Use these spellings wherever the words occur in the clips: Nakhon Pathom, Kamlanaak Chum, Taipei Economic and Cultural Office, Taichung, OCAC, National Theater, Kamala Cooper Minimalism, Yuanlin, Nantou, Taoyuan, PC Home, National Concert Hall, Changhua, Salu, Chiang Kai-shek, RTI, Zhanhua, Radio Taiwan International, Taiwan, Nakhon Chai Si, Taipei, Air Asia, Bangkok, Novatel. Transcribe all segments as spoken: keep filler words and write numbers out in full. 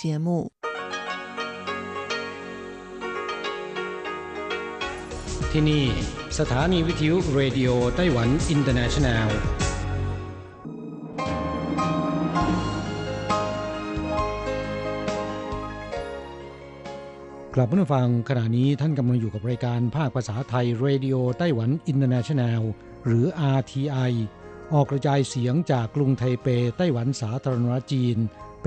节目。ที่นี่สถานีวิทยุเรดิโอไต้หวันอินเตอร์เนชั่นแนลกลับมาฟังขณะนี้ท่านกำลังอยู่กับรายการภาคภาษาไทยเรดิโอไต้หวันอินเตอร์เนชั่นแนลหรือ อาร์ ที ไอ ออกกระจายเสียงจากกรุงไทเปไต้หวันสาธารณรัฐจีนเ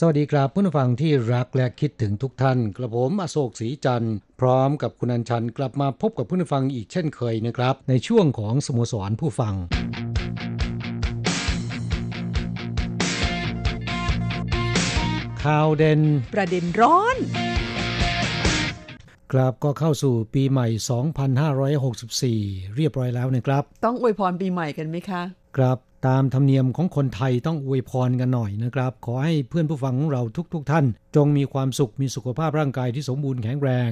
สวัสดีครับผู้ฟังที่รักและคิดถึงทุกท่านกระผมอโศกศรีจันทร์พร้อมกับคุณอัญชันกลับมาพบกับผู้ฟังอีกเช่นเคยนะครับในช่วงของสโมสรผู้ฟังข่าวเด่นประเด็นร้อนครับก็เข้าสู่ปีใหม่สองพันห้าร้อยหกสิบสี่เรียบร้อยแล้วนะครับต้องอวยพรปีใหม่กันไหมคะครับตามธรรมเนียมของคนไทยต้องอวยพรกันหน่อยนะครับขอให้เพื่อนผู้ฟังของเราทุกๆ ท, ท่านจงมีความสุขมีสุขภาพร่างกายที่สมบูรณ์แข็งแรง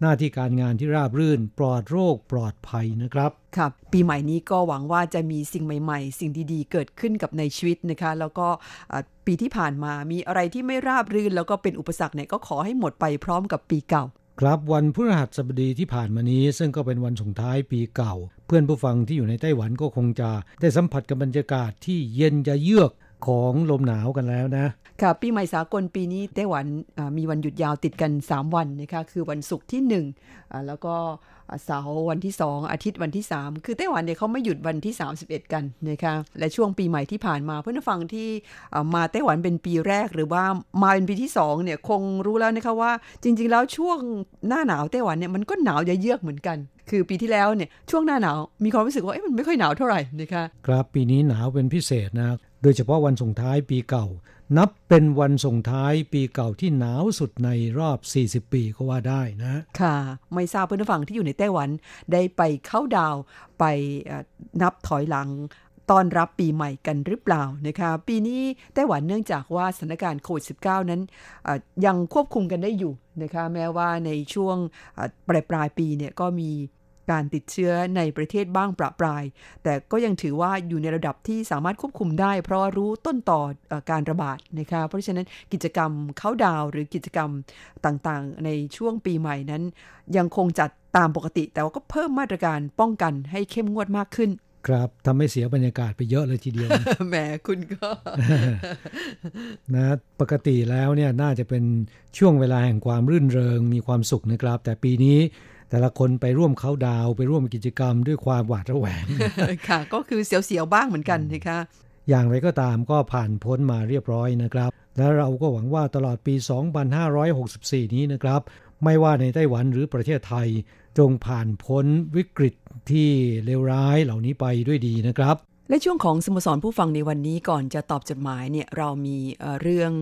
หน้าที่การงานที่ราบรื่นปลอดโรคปลอดภัยนะครับครับปีใหม่นี้ก็หวังว่าจะมีสิ่งใหม่ๆสิ่งดีๆเกิดขึ้นกับในชีวิตนะคะแล้วก็ปีที่ผ่านมามีอะไรที่ไม่ราบรื่นแล้วก็เป็นอุปสรรคเนี่ยก็ขอให้หมดไปพร้อมกับปีเก่าครับวันพฤหัสบดีที่ผ่านมานี้ซึ่งก็เป็นวันส่งท้ายปีเก่าเพื่อนผู้ฟังที่อยู่ในไต้หวันก็คงจะได้สัมผัสกับบรรยากาศที่เย็นยะเยือกของลมหนาวกันแล้วนะค่ะปีใหม่สากลปีนี้ไต้หวันมีวันหยุดยาวติดกันสามวันนะคะคือวันศุกร์ที่หนึ่งแล้วก็เสาร์วันที่สองอาทิตย์วันที่สามคือไต้หวันเนี่ยเขาไม่หยุดวันที่สามสิบเอ็ดกันนะคะและช่วงปีใหม่ที่ผ่านมาเพื่อนฟังที่มาไต้หวันเป็นปีแรกหรือว่ามาเป็นปีที่สองเนี่ยคงรู้แล้วนะคะว่าจริงๆแล้วช่วงหน้าหนาวไต้หวันเนี่ยมันก็หนาวเยือกเหมือนกันคือปีที่แล้วเนี่ยช่วงหน้าหนาวมีความรู้สึกว่าเอ๊ะมันไม่ค่อยหนาวเท่าไหร่นะคะครับปีนี้หนาวเป็นพิเศษนะโดยเฉพาะวันส่งท้ายปีเก่านับเป็นวันส่งท้ายปีเก่าที่หนาวสุดในรอบสี่สิบปีก็ว่าได้นะค่ะไม่ทราบเพื่อนผู้ฟังที่อยู่ในไต้หวันได้ไปเข้าดาวไปนับถอยหลังต้อนรับปีใหม่กันหรือเปล่านะคะปีนี้ไต้หวันเนื่องจากว่าสถานการณ์โควิด สิบเก้า นั้นยังควบคุมกันได้อยู่นะคะแม้ว่าในช่วงปลายปลายปีเนี่ยก็มีการติดเชื้อในประเทศบ้างประปรายแต่ก็ยังถือว่าอยู่ในระดับที่สามารถควบคุมได้เพราะรู้ต้นต่อการระบาดนะคะเพราะฉะนั้นกิจกรรมเค้าดาวหรือกิจกรรมต่างๆในช่วงปีใหม่นั้นยังคงจัดตามปกติแต่ว่าก็เพิ่มมาตรการป้องกันให้เข้มงวดมากขึ้นครับทำให้เสียบรรยากาศไปเยอะเลยทีเดียวแหมคุณก็นะปกติแล้วเนี่ยน่าจะเป็นช่วงเวลาแห่งความรื่นเริงมีความสุขนะครับแต่ปีนี้แต่ละคนไปร่วมเข้าดาวไปร่วมกิจกรรมด้วยความหวาดระแวงค่ะก็คือเสียวๆบ้างเหมือนกันนะคะอย่างไรก็ตามก็ผ่านพ้นมาเรียบร้อยนะครับและเราก็หวังว่าตลอดปีสองพันห้าร้อยหกสิบสี่นี้นะครับไม่ว่าในไต้หวันหรือประเทศไทยจงผ่านพ้นวิกฤตที่เลวร้ายเหล่านี้ไปด้วยดีนะครับและช่วงของสโมสรผู้ฟังในวันนี้ก่อนจะตอบจดหมายเนี่ยเรามีเรื่อง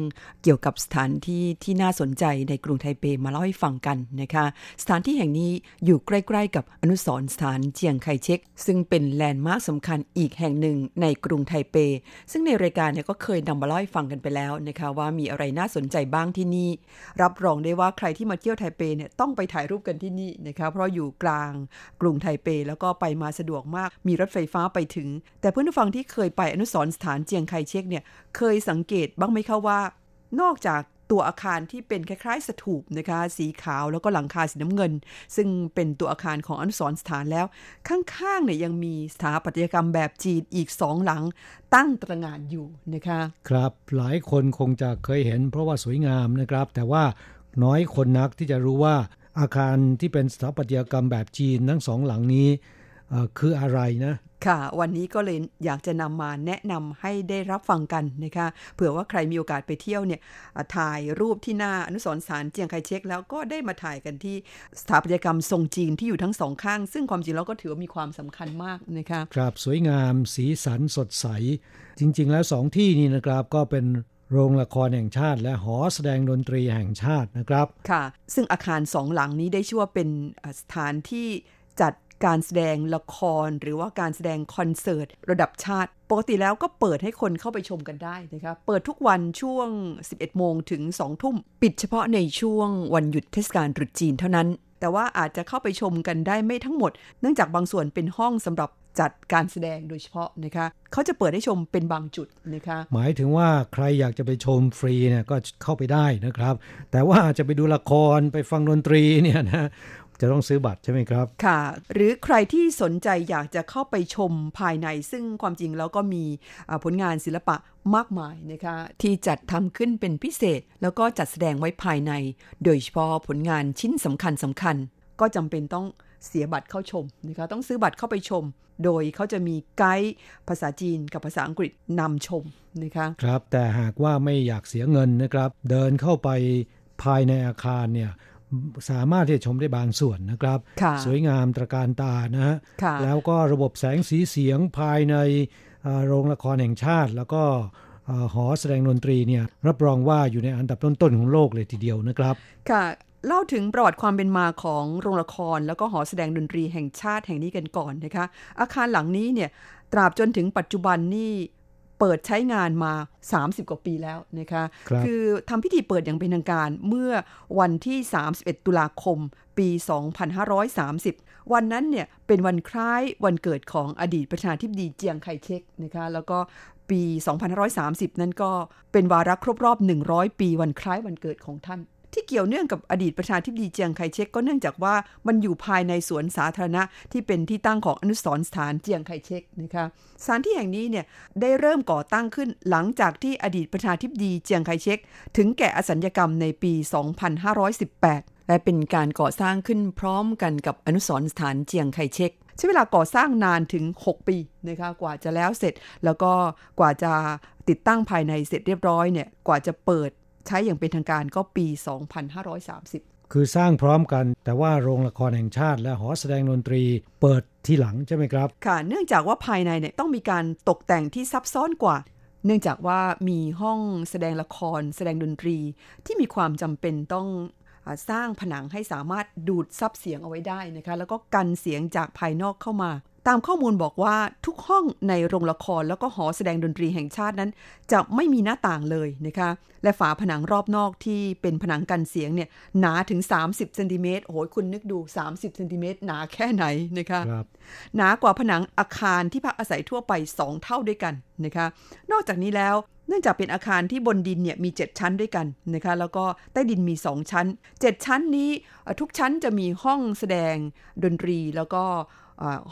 เกี่ยวกับสถานที่ที่น่าสนใจในกรุงไทเปมาเล่าให้ฟังกันนะคะสถานที่แห่งนี้อยู่ใกล้ๆกับอนุสรณ์สถานเจียงไคเชกซึ่งเป็นแลนด์มาร์คสำคัญอีกแห่งหนึ่งในกรุงไทเปซึ่งในรายการเนี่ยก็เคยนำมาเล่าให้ฟังกันไปแล้วนะคะว่ามีอะไรน่าสนใจบ้างที่นี่รับรองได้ว่าใครที่มาเที่ยวไทเปเนี่ยต้องไปถ่ายรูปกันที่นี่นะคะเพราะอยู่กลางกรุงไทเปแล้วก็ไปมาสะดวกมากมีรถไฟฟ้าไปถึงแต่เพื่อนผู้ฟังที่เคยไปอนุสรณ์สถานเจียงไคเชกเนี่ยเคยสังเกตบ้างไหมคะว่านอกจากตัวอาคารที่เป็นคล้ายๆสถูปนะคะสีขาวแล้วก็หลังคาสีน้ำเงินซึ่งเป็นตัวอาคารของอนุสรณ์สถานแล้วข้างๆเนี่ยยังมีสถาปัตยกรรมแบบจีนอีกสองหลังตั้งตระหง่านอยู่นะคะครับหลายคนคงจะเคยเห็นเพราะว่าสวยงามนะครับแต่ว่าน้อยคนนักที่จะรู้ว่าอาคารที่เป็นสถาปัตยกรรมแบบจีนทั้งสองหลังนี้คืออะไรนะค่ะวันนี้ก็เลยอยากจะนำมาแนะนำให้ได้รับฟังกันนะคะเผื่อว่าใครมีโอกาสไปเที่ยวเนี่ยถ่ายรูปที่หน้าอนุสรณ์สถานเจียงไคเชกแล้วก็ได้มาถ่ายกันที่สถาปัตยกรรมทรงจีนที่อยู่ทั้งสองข้างซึ่งความจริงแล้วก็ถือว่ามีความสำคัญมากนะคะครับสวยงามสีสันสดใสจริงๆแล้วสองที่นี้นะครับก็เป็น โรงละครแห่งชาติและหอแสดงดนตรีแห่งชาตินะครับค่ะซึ่งอาคารสองหลังนี้ได้ชื่อว่าเป็นสถานที่จัดการแสดงละครหรือว่าการแสดงคอนเสิร์ตระดับชาติปกติแล้วก็เปิดให้คนเข้าไปชมกันได้นะคะเปิดทุกวันช่วง สิบเอ็ดโมง ถึง สองทุ่มปิดเฉพาะในช่วงวันหยุดเทศกาลตรุษจีนเท่านั้นแต่ว่าอาจจะเข้าไปชมกันได้ไม่ทั้งหมดเนื่องจากบางส่วนเป็นห้องสำหรับจัดการแสดงโดยเฉพาะนะคะเขาจะเปิดให้ชมเป็นบางจุดนะคะหมายถึงว่าใครอยากจะไปชมฟรีเนี่ยก็เข้าไปได้นะครับแต่ว่าอาจจะไปดูละครไปฟังดนตรีเนี่ยนะจะต้องซื้อบัตรใช่ไหมครับค่ะหรือใครที่สนใจอยากจะเข้าไปชมภายในซึ่งความจริงแล้วก็มีผลงานศิลปะมากมายนะคะที่จัดทำขึ้นเป็นพิเศษแล้วก็จัดแสดงไว้ภายในโดยเฉพาะผลงานชิ้นสำคัญสำคัญก็จำเป็นต้องเสียบัตรเข้าชมนะคะต้องซื้อบัตรเข้าไปชมโดยเขาจะมีไกด์ภาษาจีนกับภาษาอังกฤษนำชมนะคะครับแต่หากว่าไม่อยากเสียเงินนะครับเดินเข้าไปภายในอาคารเนี่ยสามารถที่จะชมได้บางส่วนนะครับสวยงามตระการตานะฮะแล้วก็ระบบแสงสีเสียงภายในโรงละครแห่งชาติแล้วก็หอแสดงดนตรีเนี่ยรับรองว่าอยู่ในอันดับต้นๆของโลกเลยทีเดียวนะครับค่ะเล่าถึงประวัติความเป็นมาของโรงละครแล้วก็หอแสดงดนตรีแห่งชาติแห่งนี้กันก่อนนะคะอาคารหลังนี้เนี่ยตราบจนถึงปัจจุบันนี่เปิดใช้งานมาสามสิบกว่าปีแล้วนะคะคือทำพิธีเปิดอย่างเป็นทางการเมื่อวันที่สามสิบเอ็ดตุลาคมปีสองพันห้าร้อยสามสิบวันนั้นเนี่ยเป็นวันคล้ายวันเกิดของอดีตประธานาธิบดีเจียงไคเชกนะคะแล้วก็ปีสองพันห้าร้อยสามสิบนั้นก็เป็นวาระครบรอบหนึ่งร้อยปีวันคล้ายวันเกิดของท่านที่เกี่ยวเนื่องกับอดีตประธานาธิบดีเจียงไคเชกก็เนื่องจากว่ามันอยู่ภายในสวนสาธารณะที่เป็นที่ตั้งของอนุสรณ์สถานเจียงไคเชกนะคะสถานที่แห่งนี้เนี่ยได้เริ่มก่อตั้งขึ้นหลังจากที่อดีตประธานาธิบดีเจียงไคเชกถึงแก่อสัญญกรรมในปีสองพันห้าร้อยสิบแปดและเป็นการก่อสร้างขึ้นพร้อมกันกับอนุสรณ์สถานเจียงไคเชกใช้เวลาก่อสร้างนานถึงหกปีนะคะกว่าจะแล้วเสร็จแล้วก็กว่าจะติดตั้งภายในเสร็จเรียบร้อยเนี่ยกว่าจะเปิดใช้อย่างเป็นทางการก็ปีสองพันห้าร้อยสามสิบคือสร้างพร้อมกันแต่ว่าโรงละครแห่งชาติและหอแสดงดนตรีเปิดที่หลังใช่ไหมครับค่ะเนื่องจากว่าภายในเนี่ยต้องมีการตกแต่งที่ซับซ้อนกว่าเนื่องจากว่ามีห้องแสดงละครแสดงดนตรีที่มีความจำเป็นต้องสร้างผนังให้สามารถดูดซับเสียงเอาไว้ได้นะคะแล้วก็กันเสียงจากภายนอกเข้ามาตามข้อมูลบอกว่าทุกห้องในโรงละครแล้วก็หอแสดงดนตรีแห่งชาตินั้นจะไม่มีหน้าต่างเลยนะคะและฝาผนังรอบนอกที่เป็นผนังกันเสียงเนี่ยหนาถึงสามสิบเซนติเมตรโอ้ยคุณนึกดูสามสิบเซนติเมตรหนาแค่ไหนนะคะหนากว่าผนังอาคารที่พักอาศัยทั่วไปสองเท่าด้วยกันนะคะนอกจากนี้แล้วเนื่องจากเป็นอาคารที่บนดินเนี่ยมีเจ็ดชั้นด้วยกันนะคะแล้วก็ใต้ดินมีสองชั้นเจ็ดชั้นนี้ทุกชั้นจะมีห้องแสดงดนตรีแล้วก็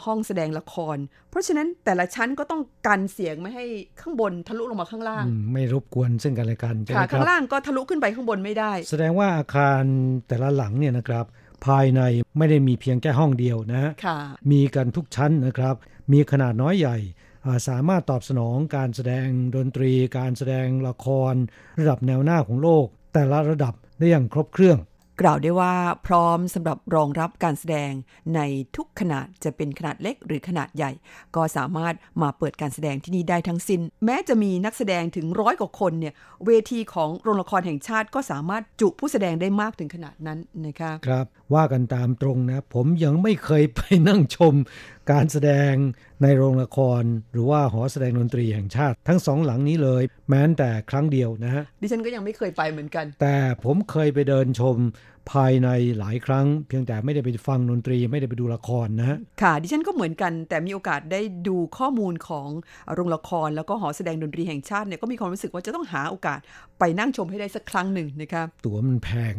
ห้องแสดงละครเพราะฉะนั้นแต่ละชั้นก็ต้องกันเสียงไม่ให้ข้างบนทะลุลงมาข้างล่างไม่รบกวนซึ่งกันและกันค่ะข้างล่างก็ทะลุขึ้นไปข้างบนไม่ได้แสดงว่าอาคารแต่ละหลังเนี่ยนะครับภายในไม่ได้มีเพียงแค่ห้องเดียวนะค่ะมีกันทุกชั้นนะครับมีขนาดน้อยใหญ่สามารถตอบสนองการแสดงดนตรีการแสดงละครระดับแนวหน้าของโลกแต่ละระดับได้อย่างครบเครื่องกล่าวได้ว่าพร้อมสำหรับรองรับการแสดงในทุกขนาดจะเป็นขนาดเล็กหรือขนาดใหญ่ก็สามารถมาเปิดการแสดงที่นี่ได้ทั้งสิ้นแม้จะมีนักแสดงถึงร้อยกว่าคนเนี่ยเวทีของโรงละครแห่งชาติก็สามารถจุผู้แสดงได้มากถึงขนาดนั้นนะคะครับว่ากันตามตรงนะผมยังไม่เคยไปนั่งชมการแสดงในโรงละครหรือว่าหอแสดงดนตรีแห่งชาติทั้งสองหลังนี้เลยแม้แต่ครั้งเดียวนะฮะดิฉันก็ยังไม่เคยไปเหมือนกันแต่ผมเคยไปเดินชมภายในหลายครั้งเพียงแต่ไม่ได้ไปฟังดนตรีไม่ได้ไปดูละครนะค่ะดิฉันก็เหมือนกันแต่มีโอกาสได้ดูข้อมูลของโรงละครแล้วก็หอแสดงดนตรีแห่งชาติเนี่ยก็มีความรู้สึกว่าจะต้องหาโอกาสไปนั่งชมให้ได้สักครั้งหนึ่งนะคะตั๋วมันแพง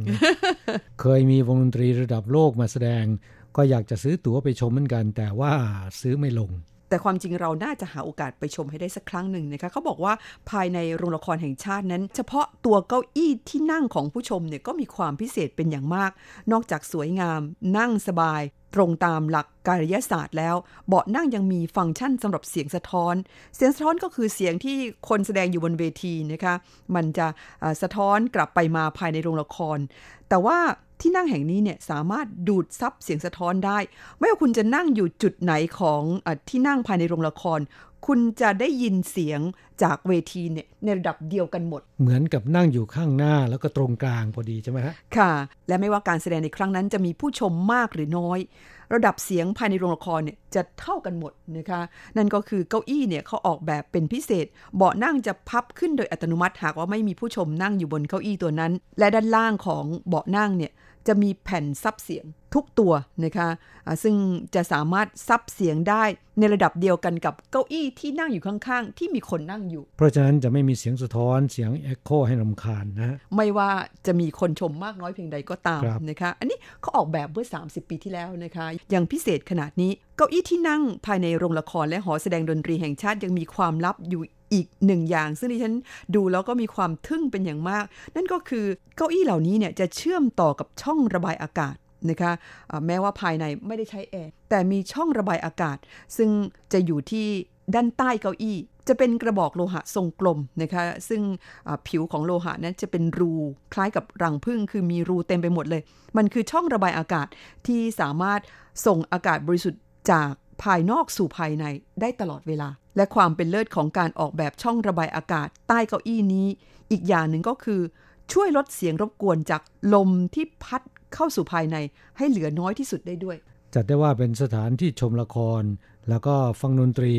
เคยมีวงดนตรีระดับโลกมาแสดงก็อยากจะซื้อตั๋วไปชมเหมือนกันแต่ว่าซื้อไม่ลงแต่ความจริงเราน่าจะหาโอกาสไปชมให้ได้สักครั้งหนึ่งนะคะเขาบอกว่าภายในโรงละครแห่งชาตินั้นเฉพาะตัวเก้าอี้ที่นั่งของผู้ชมเนี่ยก็มีความพิเศษเป็นอย่างมากนอกจากสวยงามนั่งสบายตรงตามหลักกายศาสตร์แล้วเบาะนั่งยังมีฟังก์ชันสำหรับเสียงสะท้อนเสียงสะท้อนก็คือเสียงที่คนแสดงอยู่บนเวทีนะคะมันจะสะท้อนกลับไปมาภายในโรงละครแต่ว่า ที่นั่งแห่งนี้เนี่ยสามารถดูดซับเสียงสะท้อนได้ไม่ว่าคุณจะนั่งอยู่จุดไหนของอที่นั่งภายในโรงละครคุณจะได้ยินเสียงจากเวทีเนี่ยในระดับเดียวกันหมดเหมือนกับนั่งอยู่ข้างหน้าแล้วก็ตรงกลางพอดีใช่ไหมฮะค่ะและไม่ว่าการแสดงในครั้งนั้นจะมีผู้ชมมากหรือน้อยระดับเสียงภายในโรงละครเนี่ยจะเท่ากันหมดนะคะนั่นก็คือเก้าอี้เนี่ยเขาออกแบบเป็นพิเศษเบาะนั่งจะพับขึ้นโดยอัตโนมัติหากว่าไม่มีผู้ชมนั่งอยู่บนเก้าอี้ตัวนั้นและด้านล่างของเบาะนั่งเนี่ยจะมีแผ่นซับเสียงทุกตัวนะคะซึ่งจะสามารถซับเสียงได้ในระดับเดียวกันกับเก้าอี้ที่นั่งอยู่ข้างๆที่มีคนนั่งอยู่เพราะฉะนั้นจะไม่มีเสียงสะท้อนเสียงเอ็กโคให้รำคาญนะไม่ว่าจะมีคนชมมากน้อยเพียงใดก็ตามนะคะอันนี้เขาออกแบบเมื่อสามสิบปีที่แล้วนะคะยังพิเศษขนาดนี้เก้าอี้ที่นั่งภายในโรงละครและหอแสดงดนตรีแห่งชาติยังมีความลับอยู่อีกหนึ่งอย่างซึ่งดิฉันดูแล้วก็มีความทึ่งเป็นอย่างมากนั่นก็คือเก้าอี้เหล่านี้เนี่ยจะเชื่อมต่อกับช่องระบายอากาศนะคะแม้ว่าภายในไม่ได้ใช้แอร์แต่มีช่องระบายอากาศซึ่งจะอยู่ที่ด้านใต้เก้าอี้จะเป็นกระบอกโลหะทรงกลมนะคะซึ่งผิวของโลหะนั้นจะเป็นรูคล้ายกับรังผึ้งคือมีรูเต็มไปหมดเลยมันคือช่องระบายอากาศที่สามารถส่งอากาศบริสุทธิ์จากภายนอกสู่ภายในได้ตลอดเวลาและความเป็นเลิศของการออกแบบช่องระบายอากาศใต้เก้าอี้นี้อีกอย่างหนึ่งก็คือช่วยลดเสียงรบกวนจากลมที่พัดเข้าสู่ภายในให้เหลือน้อยที่สุดได้ด้วยจัดได้ว่าเป็นสถานที่ชมละครแล้วก็ฟังดนตรี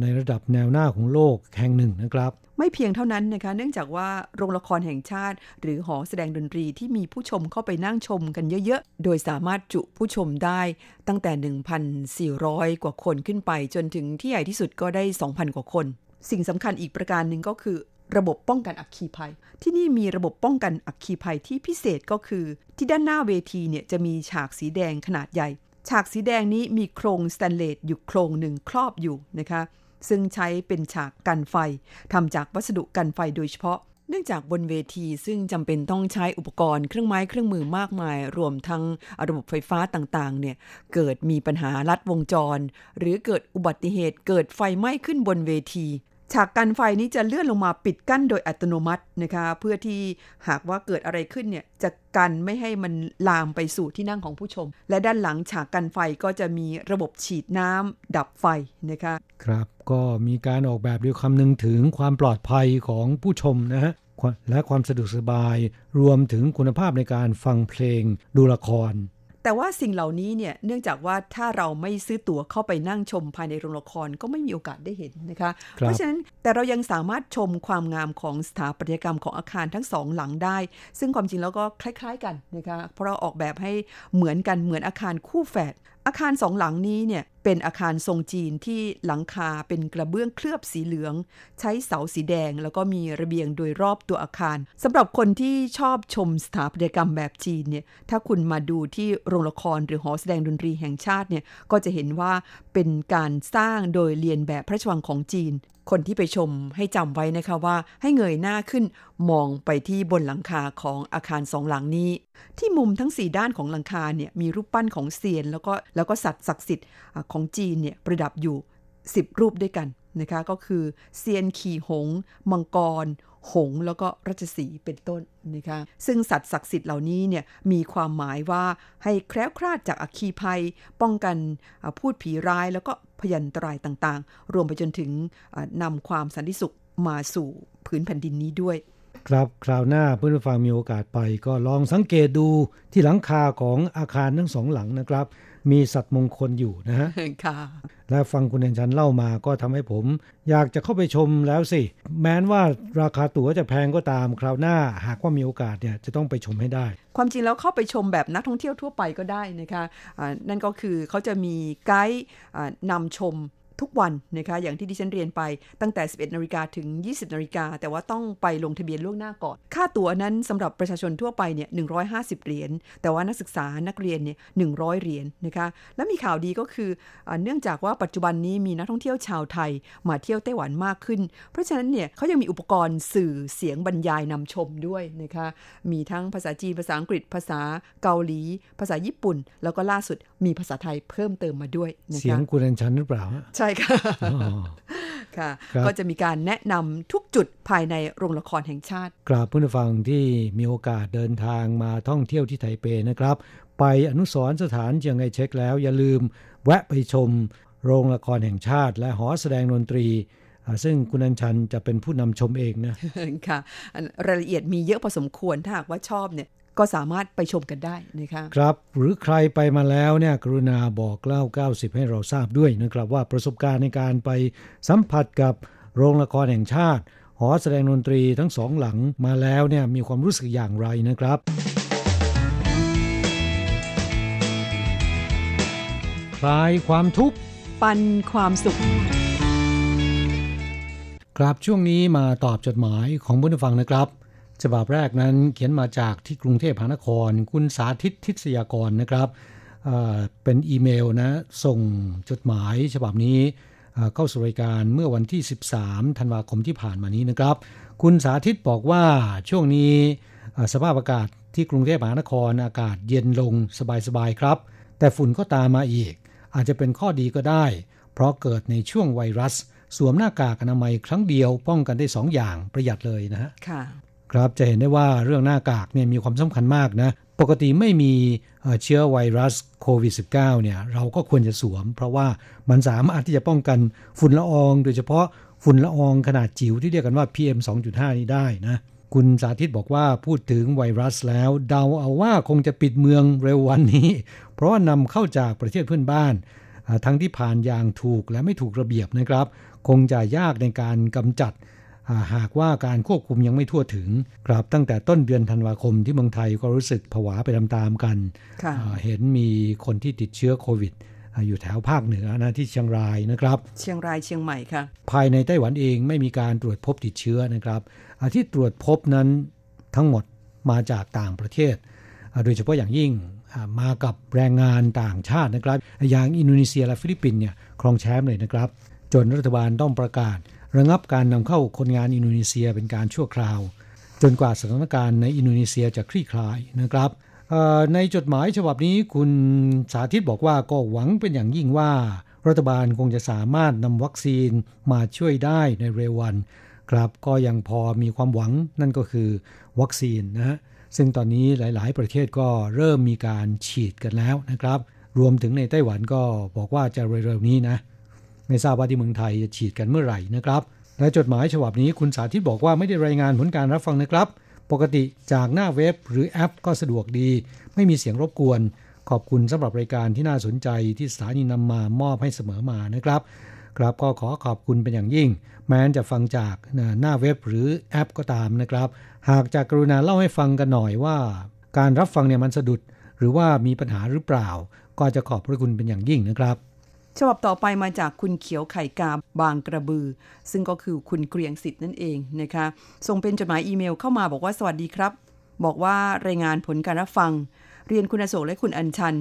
ในระดับแนวหน้าของโลกแห่งหนึ่งนะครับไม่เพียงเท่านั้นนะคะเนื่องจากว่าโรงละครแห่งชาติหรือหอแสดงดนตรีที่มีผู้ชมเข้าไปนั่งชมกันเยอะๆโดยสามารถจุผู้ชมได้ตั้งแต่ หนึ่งพันสี่ร้อย กว่าคนขึ้นไปจนถึงที่ใหญ่ที่สุดก็ได้ สองพัน กว่าคนสิ่งสำคัญอีกประการหนึ่งก็คือระบบป้องกันอัคคีภัยที่นี่มีระบบป้องกันอัคคีภัยที่พิเศษก็คือที่ด้านหน้าเวทีเนี่ยจะมีฉากสีแดงขนาดใหญ่ฉากสีแดงนี้มีโครงสแตนเลสอยู่โครงหนึ่งครอบอยู่นะคะซึ่งใช้เป็นฉากกันไฟทำจากวัสดุกันไฟโดยเฉพาะเนื่องจากบนเวทีซึ่งจำเป็นต้องใช้อุปกรณ์เครื่องไม้เครื่องมือมากมายรวมทั้งระบบไฟฟ้าต่างๆเนี่ยเกิดมีปัญหาลัดวงจรหรือเกิดอุบัติเหตุเกิดไฟไหม้ขึ้นบนเวทีฉากกันไฟนี้จะเลื่อนลงมาปิดกั้นโดยอัตโนมัตินะคะเพื่อที่หากว่าเกิดอะไรขึ้นเนี่ยจะกันไม่ให้มันลามไปสู่ที่นั่งของผู้ชมและด้านหลังฉากกันไฟก็จะมีระบบฉีดน้ำดับไฟนะคะครับก็มีการออกแบบด้วยคำนึงถึงความปลอดภัยของผู้ชมนะฮะและความสะดวกสบายรวมถึงคุณภาพในการฟังเพลงดูละครแต่ว่าสิ่งเหล่านี้เนี่ยเนื่องจากว่าถ้าเราไม่ซื้อตั๋วเข้าไปนั่งชมภายในโรงละครก็ไม่มีโอกาสได้เห็นนะคะเพราะฉะนั้นแต่เรายังสามารถชมความงามของสถาปัตยกรรมของอาคารทั้งสองหลังได้ซึ่งความจริงแล้วก็คล้ายๆกันนะคะเพราะเราออกแบบให้เหมือนกันเหมือนอาคารคู่แฝดอาคารสองหลังนี้เนี่ยเป็นอาคารทรงจีนที่หลังคาเป็นกระเบื้องเคลือบสีเหลืองใช้เสาสีแดงแล้วก็มีระเบียงโดยรอบตัวอาคารสำหรับคนที่ชอบชมสถาปัตยกรรมแบบจีนเนี่ยถ้าคุณมาดูที่โรงละครหรือหอแสดงดนตรีแห่งชาติเนี่ยก็จะเห็นว่าเป็นการสร้างโดยเลียนแบบพระราชวังของจีนคนที่ไปชมให้จำไว้นะคะว่าให้เงยหน้าขึ้นมองไปที่บนหลังคาของอาคารสองหลังนี้ที่มุมทั้งสี่ด้านของหลังคาเนี่ยมีรูปปั้นของเซียนแล้วก็แล้วก็สัตว์ศักดิ์สิทธิ์ของจีนเนี่ยประดับอยู่สิบรูปด้วยกันนะคะก็คือเซียนขี่หงส์มังกรหงส์แล้วก็ราชสีห์เป็นต้นนะคะซึ่งสัตว์ศักดิ์สิทธิ์เหล่านี้เนี่ยมีความหมายว่าให้แคล้วคลาดจากอัคคีภัยป้องกันพูดผีร้ายแล้วก็พยันตรายต่างๆรวมไปจนถึงนำความสันติสุขมาสู่พื้นแผ่นดินนี้ด้วยครับคราวหน้าเพื่อนผู้ฟังมีโอกาสไปก็ลองสังเกตดูที่หลังคาของอาคารทั้งสองหลังนะครับมีสัตว์มงคลอยู่นะฮะค่ะและฟังคุณเอนชันเล่ามาก็ทำให้ผมอยากจะเข้าไปชมแล้วสิแม้นว่าราคาตั๋วจะแพงก็ตามคราวหน้าหากว่ามีโอกาสเนี่ยจะต้องไปชมให้ได้ความจริงแล้วเข้าไปชมแบบนักท่องเที่ยวทั่วไปก็ได้นะคะะนั่นก็คือเขาจะมีไกด์นำชมทุกวันนะคะอย่างที่ดิฉันเรียนไปตั้งแต่ สิบเอ็ดนาฬิกา ถึง ยี่สิบนาฬิกา แต่ว่าต้องไปลงทะเบียนล่วงหน้าก่อนค่าตั๋วนั้นสำหรับประชาชนทั่วไปเนี่ยหนึ่งร้อยห้าสิบเหรียญแต่ว่านักศึกษานักเรียนเนี่ยหนึ่งร้อยเหรียญ น, นะคะและมีข่าวดีก็คือเนื่องจากว่าปัจจุบันนี้มีนักท่องเที่ยวชาวไทยมาเที่ยวไต้หวันมากขึ้นเพราะฉะนั้นเนี่ยเขายังมีอุปกรณ์สื่อเสียงบรรยายนำชมด้วยนะคะมีทั้งภาษาจีนภาษาอังกฤษภาษาเกาหลีภาษาญี่ปุ่นแล้วก็ล่าสุดมีภาษาไทยเพิ่มเติมมาด้วยนะคะเสียงกุเรนชันหรือเปล่าใช่ค่ะ ค่ะก็จะมีการแนะนำทุกจุดภายในโรงละครแห่งชาติกราบผู้ฟังที่มีโอกาสเดินทางมาท่องเที่ยวที่ไทเปนะครับไปอนุสรณ์สถานเจียงไคเชกแล้วอย่าลืมแวะไปชมโรงละครแห่งชาติและหอแสดงดนตรีซึ่งคุณอัญชันจะเป็นผู้นำชมเองนะค่ะรายละเอียดมีเยอะพอสมควรถ้าหากว่าชอบเนี่ยก็สามารถไปชมกันได้นะคะครับหรือใครไปมาแล้วเนี่ยกรุณาบอกเล่าเก้าสิบให้เราทราบด้วยนะครับว่าประสบการณ์ในการไปสัมผัสกับโรงละครแห่งชาติหอแสดงดนตรีทั้งสองหลังมาแล้วเนี่ยมีความรู้สึกอย่างไรนะครับคลายความทุกข์ปันความสุขครับช่วงนี้มาตอบจดหมายของผู้ฟังนะครับฉบับแรกนั้นเขียนมาจากที่กรุงเทพมหานครคุณสาธิตทิศยากรนะครับ เอ่อ เป็นอีเมลนะส่งจดหมายฉบับนี้เข้าสู่รายการเมื่อวันที่สิบสามธันวาคมที่ผ่านมานี้นะครับคุณสาธิตบอกว่าช่วงนี้สภาพอากาศที่กรุงเทพมหานครอากาศเย็นลงสบายๆครับแต่ฝุ่นก็ตามมาอีกอาจจะเป็นข้อดีก็ได้เพราะเกิดในช่วงไวรัสสวมหน้ากากอนามัยครั้งเดียวป้องกันได้สองอย่างประหยัดเลยนะฮะค่ะครับจะเห็นได้ว่าเรื่องหน้ากากเนี่ยมีความสำคัญมากนะปกติไม่มีเชื้อไวรัสโควิด สิบเก้า เนี่ยเราก็ควรจะสวมเพราะว่ามันสามารถที่จะป้องกันฝุ่นละอองโดยเฉพาะฝุ่นละอองขนาดจิ๋วที่เรียกกันว่า พี เอ็ม สองจุดห้า นี้ได้นะคุณสาธิตบอกว่าพูดถึงไวรัสแล้วเดาเอาว่าคงจะปิดเมืองเร็ววันนี้เพราะว่านำเข้าจากประเทศเพื่อนบ้านทั้งที่ผ่านอย่างถูกและไม่ถูกระเบียบนะครับคงจะยากในการกำจัดหากว่าการควบคุมยังไม่ทั่วถึงครับตั้งแต่ต้นเดือนธันวาคมที่เมืองไทยก็รู้สึกผวาไปตามๆกันเห็นมีคนที่ติดเชื้อโควิดอยู่แถวภาคเหนือนะที่เชียงรายนะครับเชียงรายเชียงใหม่ค่ะภายในไต้หวันเองไม่มีการตรวจพบติดเชื้อนะครับที่ตรวจพบนั้นทั้งหมดมาจากต่างประเทศโดยเฉพาะอย่างยิ่งมากับแรงงานต่างชาตินะครับอย่างอินโดนีเซียและฟิลิปปินส์เนี่ยครองแชมป์เลยนะครับจนรัฐบาลต้องประกาศระงับการนำเข้าคนงานอินโดนีเซียเป็นการชั่วคราวจนกว่าสถานการณ์ในอินโดนีเซียจะคลี่คลายนะครับในจดหมายฉบับนี้คุณสาธิตบอกว่าก็หวังเป็นอย่างยิ่งว่ารัฐบาลคงจะสามารถนำวัคซีนมาช่วยได้ในเร็ววันครับก็ยังพอมีความหวังนั่นก็คือวัคซีนนะฮะซึ่งตอนนี้หลายๆประเทศก็เริ่มมีการฉีดกันแล้วนะครับรวมถึงในไต้หวันก็บอกว่าจะเร็วๆนี้นะไม่ทราบว่าที่เมืองไทยจะฉีดกันเมื่อไหร่นะครับและจดหมายฉบับนี้คุณสาธิตบอกว่าไม่ได้รายงานผลการรับฟังนะครับปกติจากหน้าเว็บหรือแอปก็สะดวกดีไม่มีเสียงรบกวนขอบคุณสำหรับรายการที่น่าสนใจที่สถานีนำมามอบให้เสมอมานะครับครับก็ขอขอบคุณเป็นอย่างยิ่งแม้นจะฟังจากหน้าเว็บหรือแอปก็ตามนะครับหากจะกรุณาเล่าให้ฟังกันหน่อยว่าการรับฟังเนี่ยมันสะดุดหรือว่ามีปัญหาหรือเปล่าก็จะขอบพระคุณเป็นอย่างยิ่งนะครับฉบับต่อไปมาจากคุณเขียวไข่กาบางกระบือซึ่งก็คือคุณเกรียงสิทธิ์นั่นเองนะคะส่งเป็นจดหมายอีเมลเข้ามาบอกว่าสวัสดีครับบอกว่ารายงานผลการรับฟังเรียนคุณอโศกและคุณอัญชัน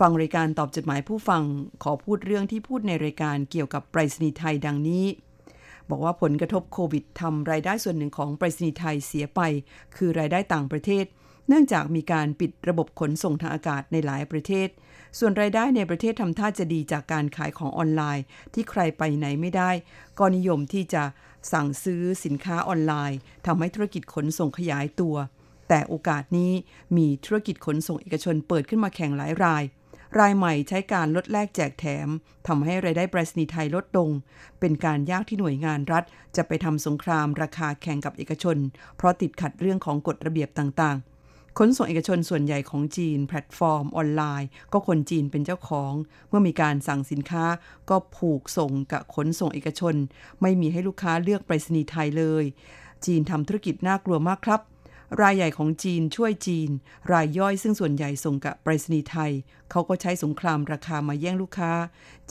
ฟังรายการตอบจดหมายผู้ฟังขอพูดเรื่องที่พูดในรายการเกี่ยวกับไปรษณีย์ไทยดังนี้บอกว่าผลกระทบโควิดทำรายได้ส่วนหนึ่งของไปรษณีย์ไทยเสียไปคือรายได้ต่างประเทศเนื่องจากมีการปิดระบบขนส่งทางอากาศในหลายประเทศส่วนรายได้ในประเทศทำท่าจะดีจากการขายของออนไลน์ที่ใครไปไหนไม่ได้ก็นิยมที่จะสั่งซื้อสินค้าออนไลน์ทำให้ธุรกิจขนส่งขยายตัวแต่โอกาสนี้มีธุรกิจขนส่งเอกชนเปิดขึ้นมาแข่งหลายรายรายใหม่ใช้การลดแลกแจกแถมทำให้รายได้ไปรษณีย์ไทยลดลงเป็นการยากที่หน่วยงานรัฐจะไปทำสงครามราคาแข่งกับเอกชนเพราะติดขัดเรื่องของกฎระเบียบต่างๆขนส่งเอกชนส่วนใหญ่ของจีนแพลตฟอร์มออนไลน์ก็คนจีนเป็นเจ้าของเมื่อมีการสั่งสินค้าก็ผูกส่งกับขนส่งเอกชนไม่มีให้ลูกค้าเลือกไปรษณีย์ไทยเลยจีนทำธุรกิจน่ากลัวมากครับรายใหญ่ของจีนช่วยจีนรายย่อยซึ่งส่วนใหญ่ส่งกับไปรษณีย์ไทยเขาก็ใช้สงครามราคามาแย่งลูกค้า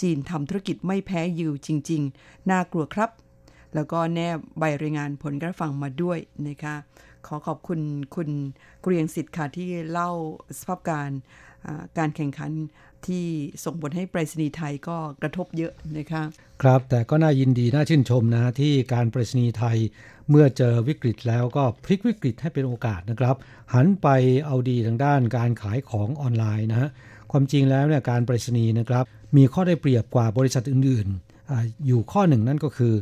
จีนทำธุรกิจไม่แพ้ยิวจริงๆน่ากลัวครับแล้วก็แนบใบรายงานผลการฟังมาด้วยนะคะขอขอบคุณคุณเกรียงสิทธิ์ค่ะที่เล่าสภาพการการแข่งขันที่ส่งผลให้ไปรษณีย์ไทยก็กระทบเยอะนะคะครับแต่ก็น่ายินดีน่าชื่นชมนะฮะที่การไปรษณีย์ไทยเมื่อเจอวิกฤตแล้วก็พลิกวิกฤตให้เป็นโอกาสนะครับหันไปเอาดีทางด้านการขายของออนไลน์นะฮะความจริงแล้วเนี่ยการไปรษณีย์นะครับมีข้อได้เปรียบกว่าบริษัทอื่นๆ อ, อยู่ข้อหนึ่งนั่นก็คือ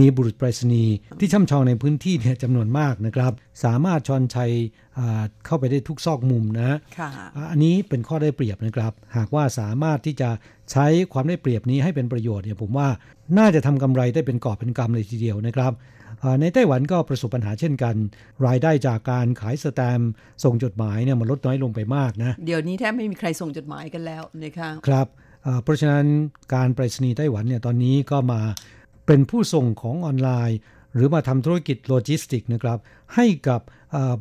มีบุรุษไปรษณีย์ที่ช่ำชองในพื้นที่เนี่ยจำนวนมากนะครับสามารถชอนชัยเข้าไปได้ทุกซอกมุมนะอันนี้เป็นข้อได้เปรียบนะครับหากว่าสามารถที่จะใช้ความได้เปรียบนี้ให้เป็นประโยชน์เนี่ยผมว่าน่าจะทำกำไรได้เป็นกอบเป็นกำเลยทีเดียวนะครับในไต้หวันก็ประสบปัญหาเช่นกันรายได้จากการขายสแตมป์ส่งจดหมายเนี่ยมันลดน้อยลงไปมากนะเดี๋ยวนี้แทบไม่มีใครส่งจดหมายกันแล้วนะคะครับเพราะฉะนั้นการไปรษณีย์ไต้หวันเนี่ยตอนนี้ก็มาเป็นผู้ส่งของออนไลน์หรือมาทำธุรกิจโลจิสติกนะครับให้กับ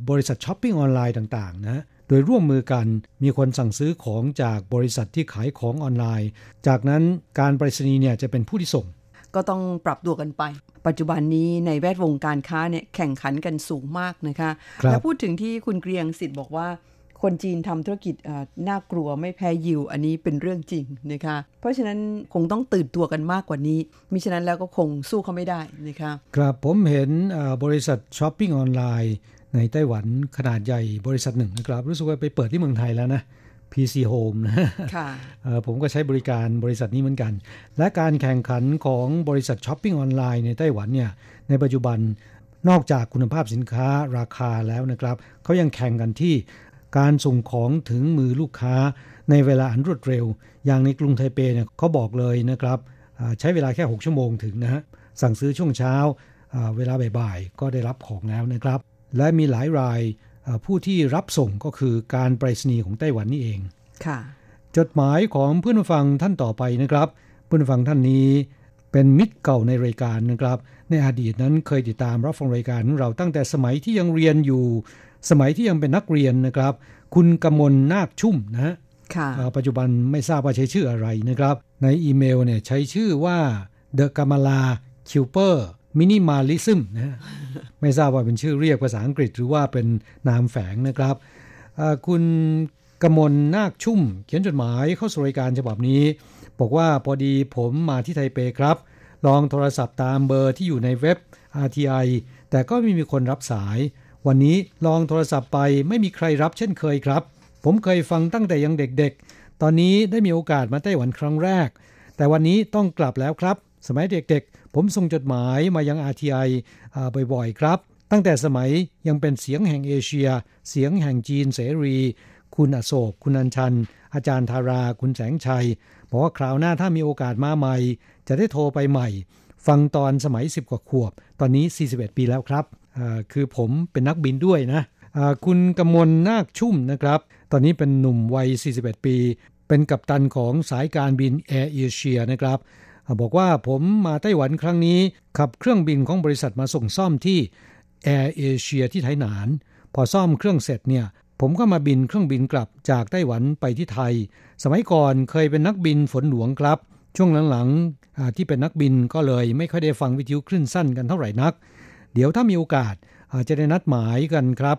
บริษัทช้อปปิ้งออนไลน์ต่างๆนะโดยร่วมมือกันมีคนสั่งซื้อของจากบริษัทที่ขายของออนไลน์จากนั้นการไปรษณีย์เนี่ยจะเป็นผู้ที่ส่งก็ต้องปรับตัวกันไปปัจจุบันนี้ในแวดวงการค้าเนี่ยแข่งขันกันสูงมากนะคะแล้วพูดถึงที่คุณเกรียงศิษย์บอกว่าคนจีนทำธุรกิจน่ากลัวไม่แพ้ยิวอันนี้เป็นเรื่องจริงนะคะเพราะฉะนั้นคงต้องตื่นตัวกันมากกว่านี้มิฉะนั้นแล้วก็คงสู้เขาไม่ได้นะคะครับผมเห็นบริษัทช้อปปิ้งออนไลน์ในไต้หวันขนาดใหญ่บริษัทหนึ่งนะครับรู้สึกว่าไปเปิดที่เมืองไทยแล้วนะ พี ซี Home นะผมก็ใช้บริการบริษัทนี้เหมือนกันและการแข่งขันของบริษัทช้อปปิ้งออนไลน์ในไต้หวันเนี่ยในปัจจุบันนอกจากคุณภาพสินค้าราคาแล้วนะครับเขายังแข่งกันที่การส่งของถึงมือลูกค้าในเวลาอันรวดเร็วอย่างในกรุงไทเปเนี่ยเขาบอกเลยนะครับใช้เวลาแค่หกชั่วโมงถึงนะฮะสั่งซื้อช่วงเช้าเวลาบ่ายๆก็ได้รับของแล้วนะครับและมีหลายรายผู้ที่รับส่งก็คือการไปรษณีย์ของไต้หวันนี่เองค่ะจดหมายของเพื่อนผู้ฟังท่านต่อไปนะครับเพื่อนผู้ฟังท่านนี้เป็นมิตรเก่าในรายการนะครับในอดีตนั้นเคยติดตามรับฟังรายการของเราตั้งแต่สมัยที่ยังเรียนอยู่สมัยที่ยังเป็นนักเรียนนะครับคุณกมลนาคชุ่มนะฮะปัจจุบันไม่ทราบว่าใช้ชื่ออะไรนะครับในอีเมลเนี่ยใช้ชื่อว่า The Kamala Cooper Minimalism นะฮะไม่ทราบว่าเป็นชื่อเรียกภาษาอังกฤษหรือว่าเป็นนามแฝงนะครับคุณกมลนาคชุ่มเขียนจดหมายเข้าสู่รายการฉบับนี้บอกว่าพอดีผมมาที่ไทเปครับลองโทรศัพท์ตามเบอร์ที่อยู่ในเว็บ อาร์ ที ไอ แต่ก็ไม่มีคนรับสายวันนี้ลองโทรศัพท์ไปไม่มีใครรับเช่นเคยครับผมเคยฟังตั้งแต่ยังเด็กๆตอนนี้ได้มีโอกาสมาไต้หวันครั้งแรกแต่วันนี้ต้องกลับแล้วครับสมัยเด็กๆผมส่งจดหมายมายัง อาร์ ที ไอ บ่อยๆครับตั้งแต่สมัยยังเป็นเสียงแห่งเอเชียเสียงแห่งจีนเสรีคุณอโศกคุณอัญชันอาจารย์ธาราคุณแสงชัยบอกว่าคราวหน้าถ้ามีโอกาสมาใหม่จะได้โทรไปใหม่ฟังตอนสมัยสิบกว่าขวบตอนนี้สี่สิบเอ็ดปีแล้วครับคือผมเป็นนักบินด้วยนะคุณกมลนาคชุ่มนะครับตอนนี้เป็นหนุ่มวัยสี่สิบเอ็ดปีเป็นกัปตันของสายการบินแอร์เอเชียนะครับบอกว่าผมมาไต้หวันครั้งนี้ขับเครื่องบินของบริษัทมาส่งซ่อมที่แอร์เอเชียที่ไทหนานพอซ่อมเครื่องเสร็จเนี่ยผมก็มาบินเครื่องบินกลับจากไต้หวันไปที่ไทยสมัยก่อนเคยเป็นนักบินฝนหลวงครับช่วงหลังๆที่เป็นนักบินก็เลยไม่ค่อยได้ฟังวิทยุคลื่นสั้นกันเท่าไหร่นักเดี๋ยวถ้ามีโอกาสอาจจะได้นัดหมายกันครับ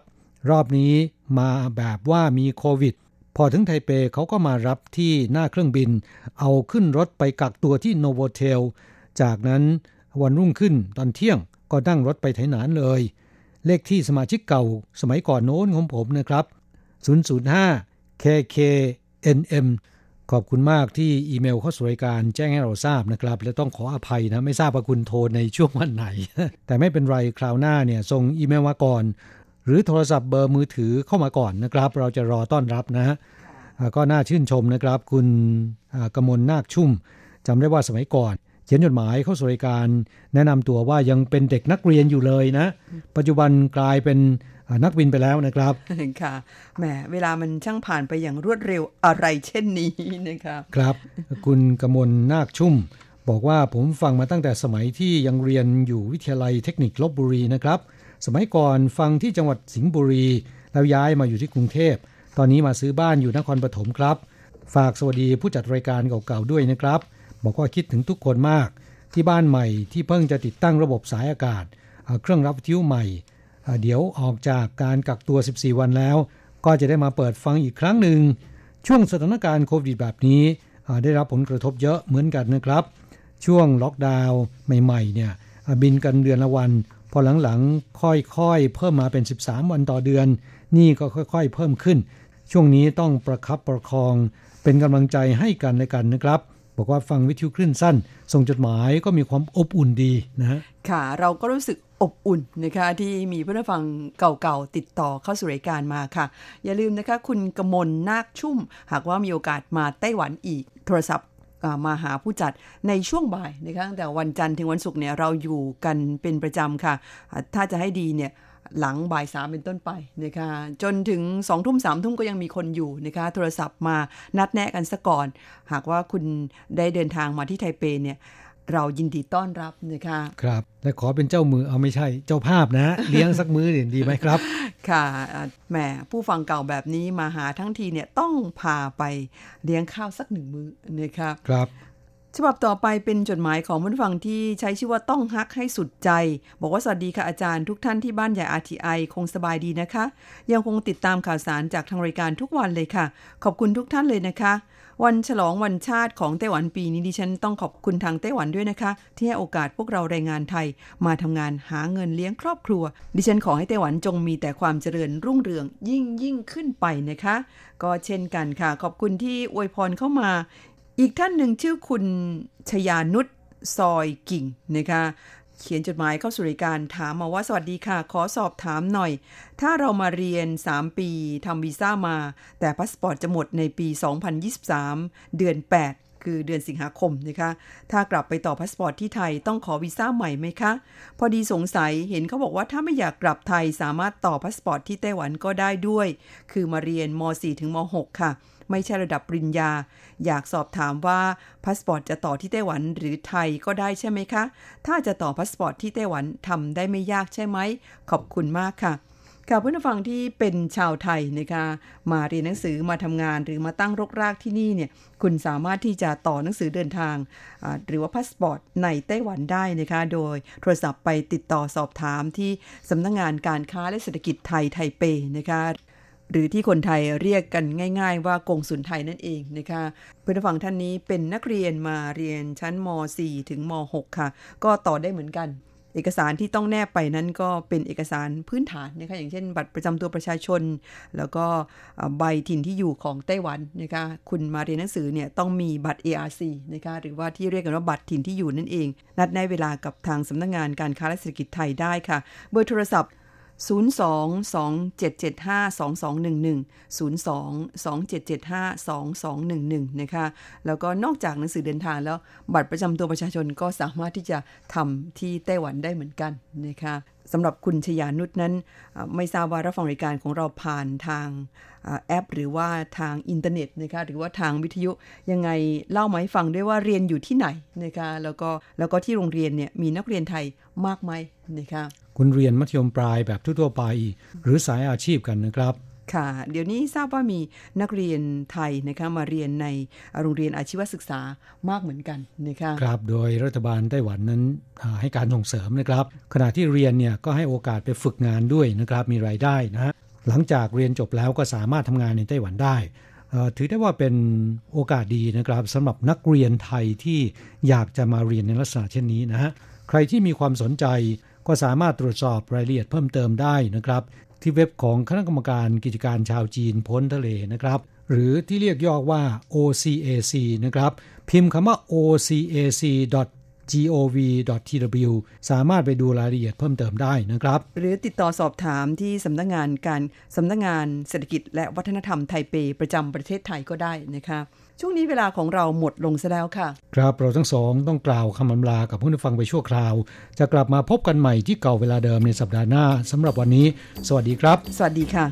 รอบนี้มาแบบว่ามีโควิดพอถึงไทเปเขาก็มารับที่หน้าเครื่องบินเอาขึ้นรถไปกักตัวที่โนโวเทลจากนั้นวันรุ่งขึ้นตอนเที่ยงก็นั่งรถไปไทหนานเลยเลขที่สมาชิกเก่าสมัยก่อนโน้นของผมนะครับศูนย์ ศูนย์ ห้า เค เค เอ็น เอ็ม ขอบคุณมากที่อีเมลเข้าสู่รายการแจ้งให้เราทราบนะครับและต้องขออภัยนะไม่ทราบว่าคุณโทรในช่วงวันไหนแต่ไม่เป็นไรคราวหน้าเนี่ยส่งอีเมลมาก่อนหรือโทรศัพท์เบอร์มือถือเข้ามาก่อนนะครับเราจะรอต้อนรับนะฮะก็น่าชื่นชมนะครับคุณกมลนาคชุ่มจำได้ว่าสมัยก่อนเขียนจดหมายเข้าสู่รายการแนะนำตัวว่ายังเป็นเด็กนักเรียนอยู่เลยนะปัจจุบันกลายเป็นนักบินไปแล้วนะครับค่ะแหมเวลามันช่างผ่านไปอย่างรวดเร็วอะไรเช่นนี้นะครับครับคุณกมลนาคชุ่มบอกว่าผมฟังมาตั้งแต่สมัยที่ยังเรียนอยู่วิทยาลัยเทคนิคลพบุรีนะครับสมัยก่อนฟังที่จังหวัดสิงห์บุรีแล้วย้ายมาอยู่ที่กรุงเทพตอนนี้มาซื้อบ้านอยู่นครปฐมครับฝากสวัสดีผู้จัดรายการเก่าๆด้วยนะครับบอกว่าคิดถึงทุกคนมากที่บ้านใหม่ที่เพิ่งจะติดตั้งระบบสายอากาศเครื่องรับวิทยุใหม่เดี๋ยวออกจากการกักตัวสิบสี่วันแล้วก็จะได้มาเปิดฟังอีกครั้งหนึ่งช่วงสถานการณ์โควิดแบบนี้ได้รับผลกระทบเยอะเหมือนกันนะครับช่วงล็อกดาวน์ใหม่ๆเนี่ยบินกันเดือนละวันพอหลังๆค่อยๆเพิ่มมาเป็นสิบสามวันต่อเดือนนี่ก็ค่อยๆเพิ่มขึ้นช่วงนี้ต้องประคับประคองเป็นกำลังใจให้กันและกันนะครับ บอกว่าฟังวิทยุคลื่นสั้นส่งจดหมายก็มีความอบอุ่นดีนะฮะค่ะเราก็รู้สึกอบอุ่นนะคะที่มีเพื่อนฟังเก่าๆติดต่อเข้าสู่รายการมาค่ะอย่าลืมนะคะคุณกมลนาคชุ่มหากว่ามีโอกาสมาไต้หวันอีกโทรศัพท์มาหาผู้จัดในช่วงบ่ายนะคะแต่วันจันทร์ถึงวันศุกร์เนี่ยเราอยู่กันเป็นประจำค่ะถ้าจะให้ดีเนี่ยหลังบ่ายสามเป็นต้นไปนะคะจนถึงสองทุ่มสามทุ่มก็ยังมีคนอยู่นะคะโทรศัพท์มานัดแนะกันซะก่อนหากว่าคุณได้เดินทางมาที่ไทเปเนี่ยเรายินดีต้อนรับนะคะครับและขอเป็นเจ้ามือเอาไม่ใช่เจ้าภาพนะ เลี้ยงสักมื้อเนี่ยดีไหมครับค่ะแหมผู้ฟังเก่าแบบนี้มาหาทั้งทีเนี่ยต้องพาไปเลี้ยงข้าวสักหนึ่งมื้อนะคะครับฉบับต่อไปเป็นจดหมายของผู้ฟังที่ใช้ชื่อว่าต้องฮักให้สุดใจบอกว่าสวัสดีค่ะอาจารย์ทุกท่านที่บ้านใหญ่ อาร์ ที ไอ คงสบายดีนะคะยังคงติดตามข่าวสารจากทางรายการทุกวันเลยค่ะขอบคุณทุกท่านเลยนะคะวันฉลองวันชาติของไต้หวันปีนี้ดิฉันต้องขอบคุณทางไต้หวันด้วยนะคะที่ให้โอกาสพวกเราแรงงานไทยมาทำงานหาเงินเลี้ยงครอบครัวดิฉันขอให้ไต้หวันจงมีแต่ความเจริญรุ่งเรืองยิ่งยิ่งขึ้นไปนะคะก็เช่นกันค่ะขอบคุณที่อวยพรเข้ามาอีกท่านหนึ่งชื่อคุณชยานุชซอยกิ่งนะคะเขียนจดหมายเข้าสู่รายการถามมาว่าสวัสดีค่ะขอสอบถามหน่อยถ้าเรามาเรียนสามปีทำวีซ่ามาแต่พาสปอร์ตจะหมดในปีสองพันยี่สิบสามเดือนแปดคือเดือนสิงหาคมนะคะถ้ากลับไปต่อพาสปอร์ตที่ไทยต้องขอวีซ่าใหม่ไหมคะพอดีสงสัยเห็นเขาบอกว่าถ้าไม่อยากกลับไทยสามารถต่อพาสปอร์ตที่ไต้หวันก็ได้ด้วยคือมาเรียนม.สี่ ถึงม.หก ค่ะไม่ใช่ระดับปริญญาอยากสอบถามว่าพาสปอร์ตจะต่อที่ไต้หวันหรือไทยก็ได้ใช่ไหมคะถ้าจะต่อพาสปอร์ตที่ไต้หวันทำได้ไม่ยากใช่ไหมขอบคุณมากค่ะค่ะเพื่อนผู้ฟังที่เป็นชาวไทยนะคะมาเรียนหนังสือมาทำงานหรือมาตั้งรกรากที่นี่เนี่ยคุณสามารถที่จะต่อหนังสือเดินทางหรือว่าพาสปอร์ตในไต้หวันได้นะคะโดยโทรศัพท์ไปติดต่อสอบถามที่สำนักงานการค้าและเศรษฐกิจไทยไทเปนะคะหรือที่คนไทยเรียกกันง่ายๆว่ากงสุลไทยนั่นเองนะคะเพื่อนผู้ฟังท่านนี้เป็นนักเรียนมาเรียนชั้นม.สี่ ถึงม.หก ค่ะก็ต่อได้เหมือนกันเอกสารที่ต้องแนบไปนั้นก็เป็นเอกสารพื้นฐานนะคะอย่างเช่นบัตรประจำตัวประชาชนแล้วก็ใบถิ่นที่อยู่ของไต้หวันนะคะคุณมาเรียนหนังสือเนี่ยต้องมีบัตร เอ อาร์ ซี นะคะหรือว่าที่เรียกกันว่าบัตรถิ่นที่อยู่นั่นเองนัดแนะเวลากับทางสำนักงานการค้าและเศรษฐกิจไทยได้ค่ะเบอร์โทรศัพท์ศูนย์ สอง สอง เจ็ด เจ็ด ห้า สอง สอง หนึ่ง หนึ่ง ศูนย์ สอง สอง เจ็ด เจ็ด ห้า สอง สอง หนึ่ง หนึ่งนะคะแล้วก็นอกจากหนังสือเดินทางแล้วบัตรประจำตัวประชาชนก็สามารถที่จะทำที่ไต้หวันได้เหมือนกันนะคะสำหรับคุณชยานุชนั้นไม่ทราบว่ารับฟังรายการของเราผ่านทางแอปหรือว่าทางอินเทอร์เน็ตนะคะหรือว่าทางวิทยุยังไงเล่ามาให้ฟังด้วยว่าเรียนอยู่ที่ไหนนะคะแล้วก็แล้วก็ที่โรงเรียนเนี่ยมีนักเรียนไทยมากไหมนะคะคุณเรียนมัธยมปลายแบบทั่วๆไปหรือสายอาชีพกันนะครับค่ะเดี๋ยวนี้ทราบว่ามีนักเรียนไทยนะคะมาเรียนในโรงเรียนอาชีวศึกษามากเหมือนกันนะคะครับโดยรัฐบาลไต้หวันนั้นให้การส่งเสริมนะครับขณะที่เรียนเนี่ยก็ให้โอกาสไปฝึกงานด้วยนะครับมีรายได้นะหลังจากเรียนจบแล้วก็สามารถทำงานในไต้หวันได้ถือได้ว่าเป็นโอกาสดีนะครับสำหรับนักเรียนไทยที่อยากจะมาเรียนในลักษณะเช่นนี้นะฮะใครที่มีความสนใจก็สามารถตรวจสอบรายละเอียดเพิ่มเติมได้นะครับที่เว็บของคณะกรรมการกิจการชาวจีนพ้นทะเลนะครับหรือที่เรียกย่อว่า โอ ซี เอ ซี นะครับพิมพ์คำว่า โอ ซี เอ ซี ดอท จี โอ วี ดอท ที ดับเบิลยู สามารถไปดูรายละเอียดเพิ่มเติมได้นะครับหรือติดต่อสอบถามที่สำนักงานการสำนักงานเศรษฐกิจและวัฒนธรรมไทเปประจำประเทศไทยก็ได้นะคะช่วงนี้เวลาของเราหมดลงซะแล้วค่ะครับเราทั้งสองต้องกล่าวคำอำลากับผู้ฟังไปชั่วคราวจะกลับมาพบกันใหม่ที่เก่าเวลาเดิมในสัปดาห์หน้าสำหรับวันนี้สวัสดีครับสวัสดีค่ะ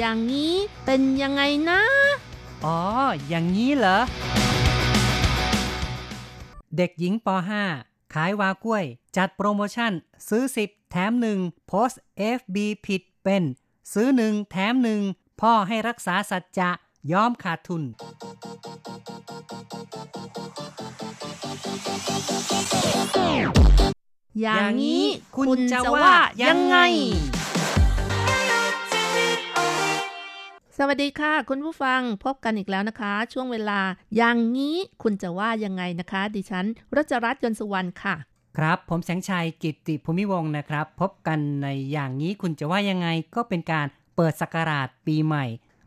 อย่างนี้เป็นยังไงนะอ๋ออย่างนี้เหรอเด็กหญิงปอห้า ขายวากล้วยจัดโปรโมชั่นซื้อสิบแถมหนึ่งโพสต์ เอฟ บี ผิดเป็นซื้อหนึ่งแถมหนึ่งพ่อให้รักษาสัจจะยอมขาดทุนอย่างนี้คุณจะว่ายังไงสวัสดีค่ะคุณผู้ฟังพบกันอีกแล้วนะคะช่วงเวลาอย่างนี้คุณจะว่ายังไงนะคะดิฉันรัชรัตน์ยนต์สุวรรณค่ะครับผมแสงชัยกิตติภูมิวงศ์นะครับพบกันในอย่างนี้คุณจะว่ายังไงก็เป็นการเปิดศักราชปีใหม่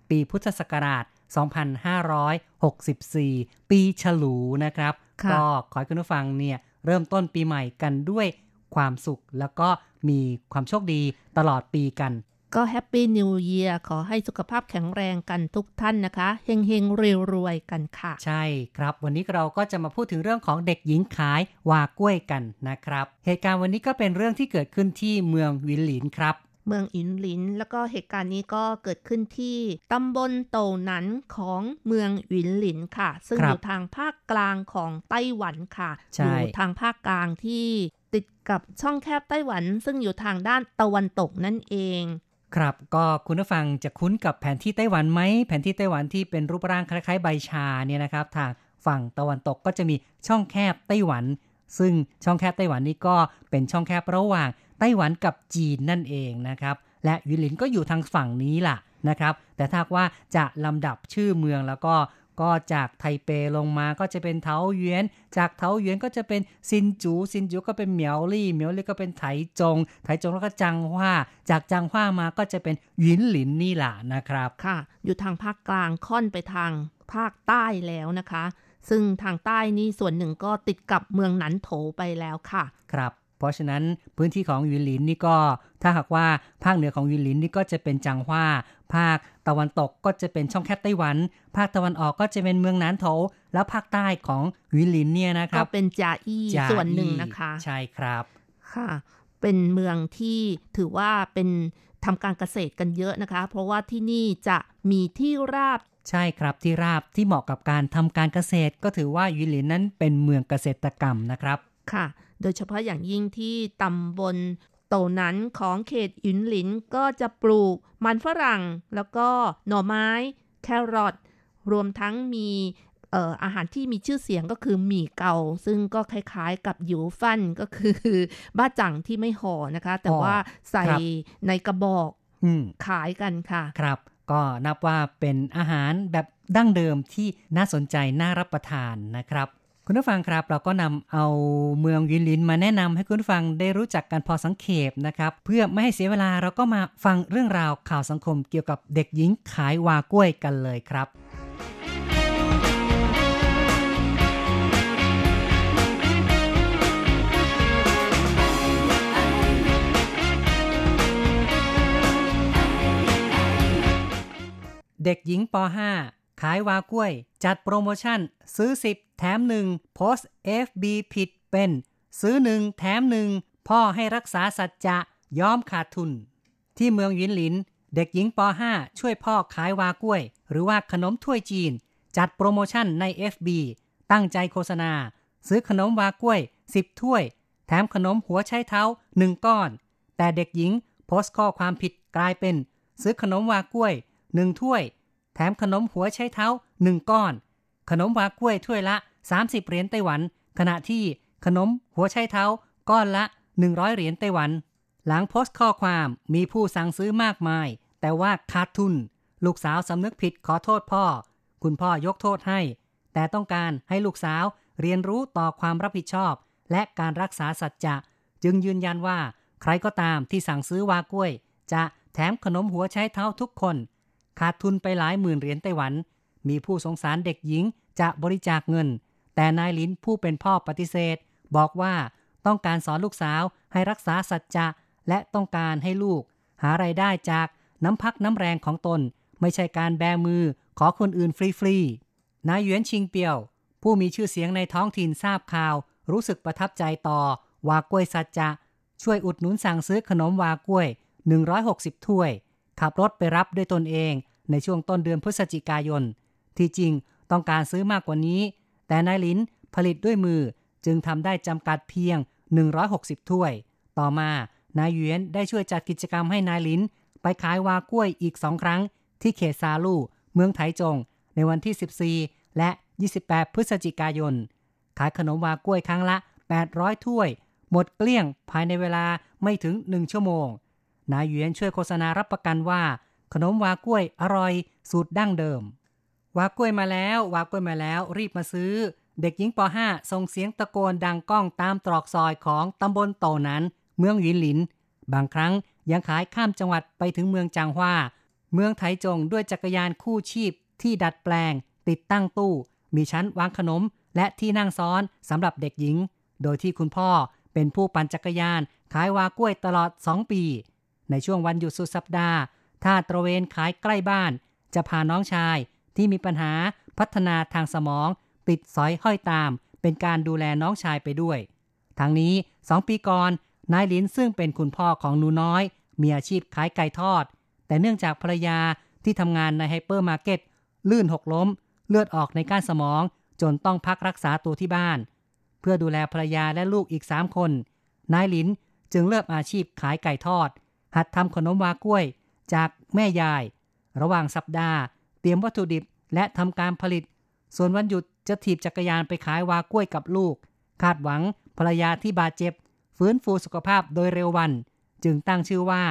ปีพุทธศักราชสองพันห้าร้อยหกสิบสี่ปีฉลูนะครับก็ขอให้คุณผู้ฟังเนี่ยเริ่มต้นปีใหม่กันด้วยความสุขแล้วก็มีความโชคดีตลอดปีกันก็แฮปปี้นิวเยียร์ขอให้สุขภาพแข็งแรงกันทุกท่านนะคะเฮงๆรวยๆกันค่ะใช่ครับวันนี้เราก็จะมาพูดถึงเรื่องของเด็กหญิงขายวากล้วยกันนะครับเหตุการณ์วันนี้ก็เป็นเรื่องที่เกิดขึ้นที่เมืองวินหลินครับเมืองอินลินแล้วก็เหตุการณ์นี้ก็เกิดขึ้นที่ตำบลโตหนันของเมืองวินหลินค่ะซึ่งอยู่ทางภาคกลางของไต้หวันค่ะอยู่ทางภาคกลางที่ติดกับช่องแคบไต้หวันซึ่งอยู่ทางด้านตะวันตกนั่นเองครับก็คุณผู้ฟังจะคุ้นกับแผนที่ไต้หวันไหมแผนที่ไต้หวันที่เป็นรูปร่างคล้ายๆใบชาเนี่ยนะครับทางฝั่งตะวันตกก็จะมีช่องแคบไต้หวันซึ่งช่องแคบไต้หวันนี้ก็เป็นช่องแคบระหว่างไต้หวันกับจีนนั่นเองนะครับและวินหลินก็อยู่ทางฝั่งนี้ล่ะนะครับแต่ถ้าว่าจะลำดับชื่อเมืองแล้วก็ก็จากไทเปลงมาก็จะเป็นเทาหยวนจากเทาหยวนก็จะเป็นซินจูซินจูก็เป็นเหมียวลี่เหมียวลี่ก็เป็นไถจงไถจงแล้วก็จังหว้าจากจังหว้ามาก็จะเป็นวินหลินนี่ล่ะนะครับค่ะอยู่ทางภาคกลางค่อนไปทางภาคใต้แล้วนะคะซึ่งทางใต้นี่ส่วนหนึ่งก็ติดกับเมืองหนันโถไปแล้วค่ะครับเพราะฉะนั้นพื้นที่ของวินหลินนี่ก็ถ้าหากว่าภาคเหนือของวินหลินนี่ก็จะเป็นจังหว้าภาคตะวันตกก็จะเป็นช่องแคบไต้หวันภาคตะวันออกก็จะเป็นเมืองหนานโถแล้วภาคใต้ของวินหลินเนี่ยนะครับก็เป็นจาอี้ส่วนหนึ่งนะคะใช่ครับค่ะเป็นเมืองที่ถือว่าเป็นทำการเกษตรกันเยอะนะคะเพราะว่าที่นี่จะมีที่ราบใช่ครับที่ราบที่เหมาะกับการทำการเกษตรก็ถือว่าวินหลินนั้นเป็นเมืองเกษตรกรรมนะครับค่ะโดยเฉพาะอย่างยิ่งที่ตำบลโตหนันของเขตอินหลินก็จะปลูกมันฝรั่งแล้วก็หน่อไม้แครอทรวมทั้งมีเอ่ออาหารที่มีชื่อเสียงก็คือหมี่เกาซึ่งก็คล้ายๆกับหยูฟั่นก็คือบ้าจั่งที่ไม่ห่อนะคะแต่ว่าใส่ในกระบอกขายกันค่ะครับก็นับว่าเป็นอาหารแบบดั้งเดิมที่น่าสนใจน่ารับประทานนะครับคุณผู้ฟังครับเราก็นำเอาเมืองวินหลินมาแนะนำให้คุณผู้ฟังได้รู้จักกันพอสังเขปนะครับเพื่อไม่ให้เสียเวลาเราก็มาฟังเรื่องราวข่าวสังคมเกี่ยวกับเด็กหญิงขายวากล้วยกันเลยครับเด็กหญิงปอห้าขายวากล้วยจัดโปรโมชั่นซื้อสิบแถมหนึ่งโพสต์ เอฟ บี ผิดเป็นซื้อหนึ่งแถมหนึ่งพ่อให้รักษาสัจจะยอมขาดทุนที่เมืองวินหลินเด็กหญิงปอห้าช่วยพ่อขายวากล้วยหรือว่าขนมถ้วยจีนจัดโปรโมชั่นใน เอฟ บี ตั้งใจโฆษณาซื้อขนมวากล้วยสิบถ้วยแถมขนมหัวไชเท้าหนึ่งก้อนแต่เด็กหญิงโพสต์ข้อความผิดกลายเป็นซื้อขนมวากล้วยหนึ่งถ้วยแถมขนมหัวไชเท้าหนึ่งก้อนขนมวากล้วยถ้วยละสามสิบเหรียญไต้หวันขณะที่ขนมหัวไชเท้าก้อนละหนึ่งร้อยเหรียญไต้หวันหลังโพสต์ข้อความมีผู้สั่งซื้อมากมายแต่ว่าขาดทุนลูกสาวสำนึกผิดขอโทษพ่อคุณพ่อยกโทษให้แต่ต้องการให้ลูกสาวเรียนรู้ต่อความรับผิดชอบและการรักษาสัจจะจึงยืนยันว่าใครก็ตามที่สั่งซื้อวากล้วยจะแถมขนมหัวไชเท้าทุกคนขาดทุนไปหลายหมื่นเหรียญไต้หวันมีผู้สงสารเด็กหญิงจะบริจาคเงินแต่นายลินผู้เป็นพ่อปฏิเสธบอกว่าต้องการสอนลูกสาวให้รักษาสัจจะและต้องการให้ลูกหารายได้จากน้ำพักน้ำแรงของตนไม่ใช่การแบมือขอคนอื่นฟรีๆนายหยวนชิงเปียวผู้มีชื่อเสียงในท้องถิ่นทราบข่าวรู้สึกประทับใจต่อวากล้วยสัจจะช่วยอุดหนุนสั่งซื้อขนมวากล้วยหนึ่งร้อยหกสิบถ้วย ขับรถไปรับด้วยตนเองในช่วงต้นเดือนพฤศจิกายนที่จริงต้องการซื้อมากกว่านี้แต่นายลินผลิตด้วยมือจึงทำได้จำกัดเพียงหนึ่งร้อยหกสิบถ้วยต่อมานายหยวนได้ช่วยจัดกิจกรรมให้นายลินไปขายวากล้วยอีกสองครั้งที่เขตซาลู่เมืองไถจงในวันที่สิบสี่และยี่สิบแปดพฤศจิกายนขายขนมวากล้วยครั้งละแปดร้อยถ้วยหมดเกลี้ยงภายในเวลาไม่ถึงหนึ่งชั่วโมงนายหยวนช่วยโฆษณารับประกันว่าขนมวากล้วยอร่อยสูตรดั้งเดิมวากล้วยมาแล้ววากล้วยมาแล้วรีบมาซื้อเด็กหญิงป.ห้า ส่งเสียงตะโกนดังก้องตามตรอกซอยของตำบลโตหนานเมืองหยินหลินบางครั้งยังขายข้ามจังหวัดไปถึงเมืองจางฮวาเมืองไถจงด้วยจักรยานคู่ชีพที่ดัดแปลงติดตั้งตู้มีชั้นวางขนมและที่นั่งซ้อนสำหรับเด็กหญิงโดยที่คุณพ่อเป็นผู้ปั่นจักรยานขายวากล้วยตลอดสองปีในช่วงวันหยุดสุดสัปดาห์ถ้าตระเวนขายใกล้บ้านจะพาน้องชายที่มีปัญหาพัฒนาทางสมองติดสอยห้อยตามเป็นการดูแลน้องชายไปด้วยทั้งนี้สองปีก่อนนายหลินซึ่งเป็นคุณพ่อของหนูน้อยมีอาชีพขายไก่ทอดแต่เนื่องจากภรรยาที่ทำงานในไฮเปอร์มาร์เก็ตลื่นหกล้มเลือดออกในก้านสมองจนต้องพักรักษาตัวที่บ้านเพื่อดูแลภรรยาและลูกอีกสามคนนายหลินจึงเลิกอาชีพขายไก่ทอดหัดทำขนมวากล้วยจากแม่ยายระหว่างสัปดาห์เตรียมวัตถุดิบและทำการผลิตส่วนวันหยุดจะถีบจักรยานไปขายวากล้วยกับลูกคาดหวังภรรยาที่บาดเจ็บฟื้นฟูสุขภาพโดยเร็ววันจึงตั้งชื่อว่า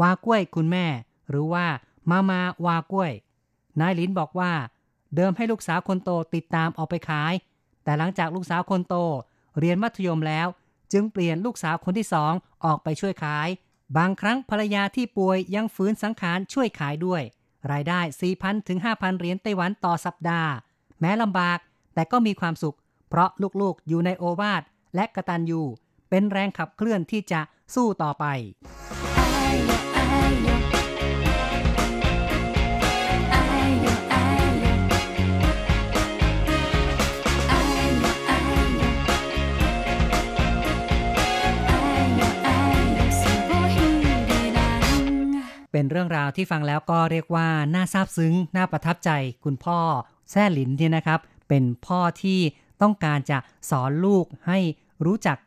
วากล้วยคุณแม่หรือว่ามามาวากล้วยนายลินบอกว่าเดิมให้ลูกสาวคนโตติดตามออกไปขายแต่หลังจากลูกสาวคนโตเรียนมัธยมแล้วจึงเปลี่ยนลูกสาวคนที่สองออกไปช่วยขายบางครั้งภรรยาที่ป่วยยังฟื้นสังขารช่วยขายด้วยรายได้ สี่พัน ถึง ห้าพัน เหรียญไต้หวันต่อสัปดาห์แม้ลำบากแต่ก็มีความสุขเพราะลูกๆอยู่ในโอวาทและกตัญญูเป็นแรงขับเคลื่อนที่จะสู้ต่อไปเป็นเรื่องราวที่ฟังแล้วก็เรียกว่าน่าซาบซึ้งน่าประทับใจคุณพ่อแซ่หลินเนี่ยนะครับเป็นพ่อที่ต้องการจะสอนลูกให้รู้จัก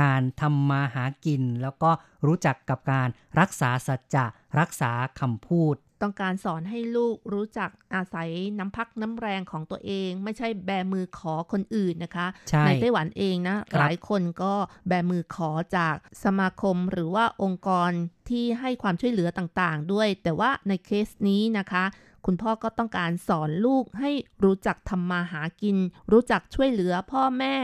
การทำมาหากินแล้วก็รู้จักกับการรักษาสัจจะรักษาคำพูดต้องการสอนให้ลูกรู้จักอาศัยน้ำพักน้ำแรงของตัวเองไม่ใช่แบมือขอคนอื่นนะคะใในไต้หวันเองนะหลายคนก็แบมือขอจากสมาคมหรือว่าองค์กรที่ให้ความช่วยเหลือต่างๆด้วยแต่ว่าในเคสนี้นะคะคุณพ่อก็ต้องการสอนลูกให้รู้จักทำมาหากินรู้จักช่วยเหลือพ่อแม่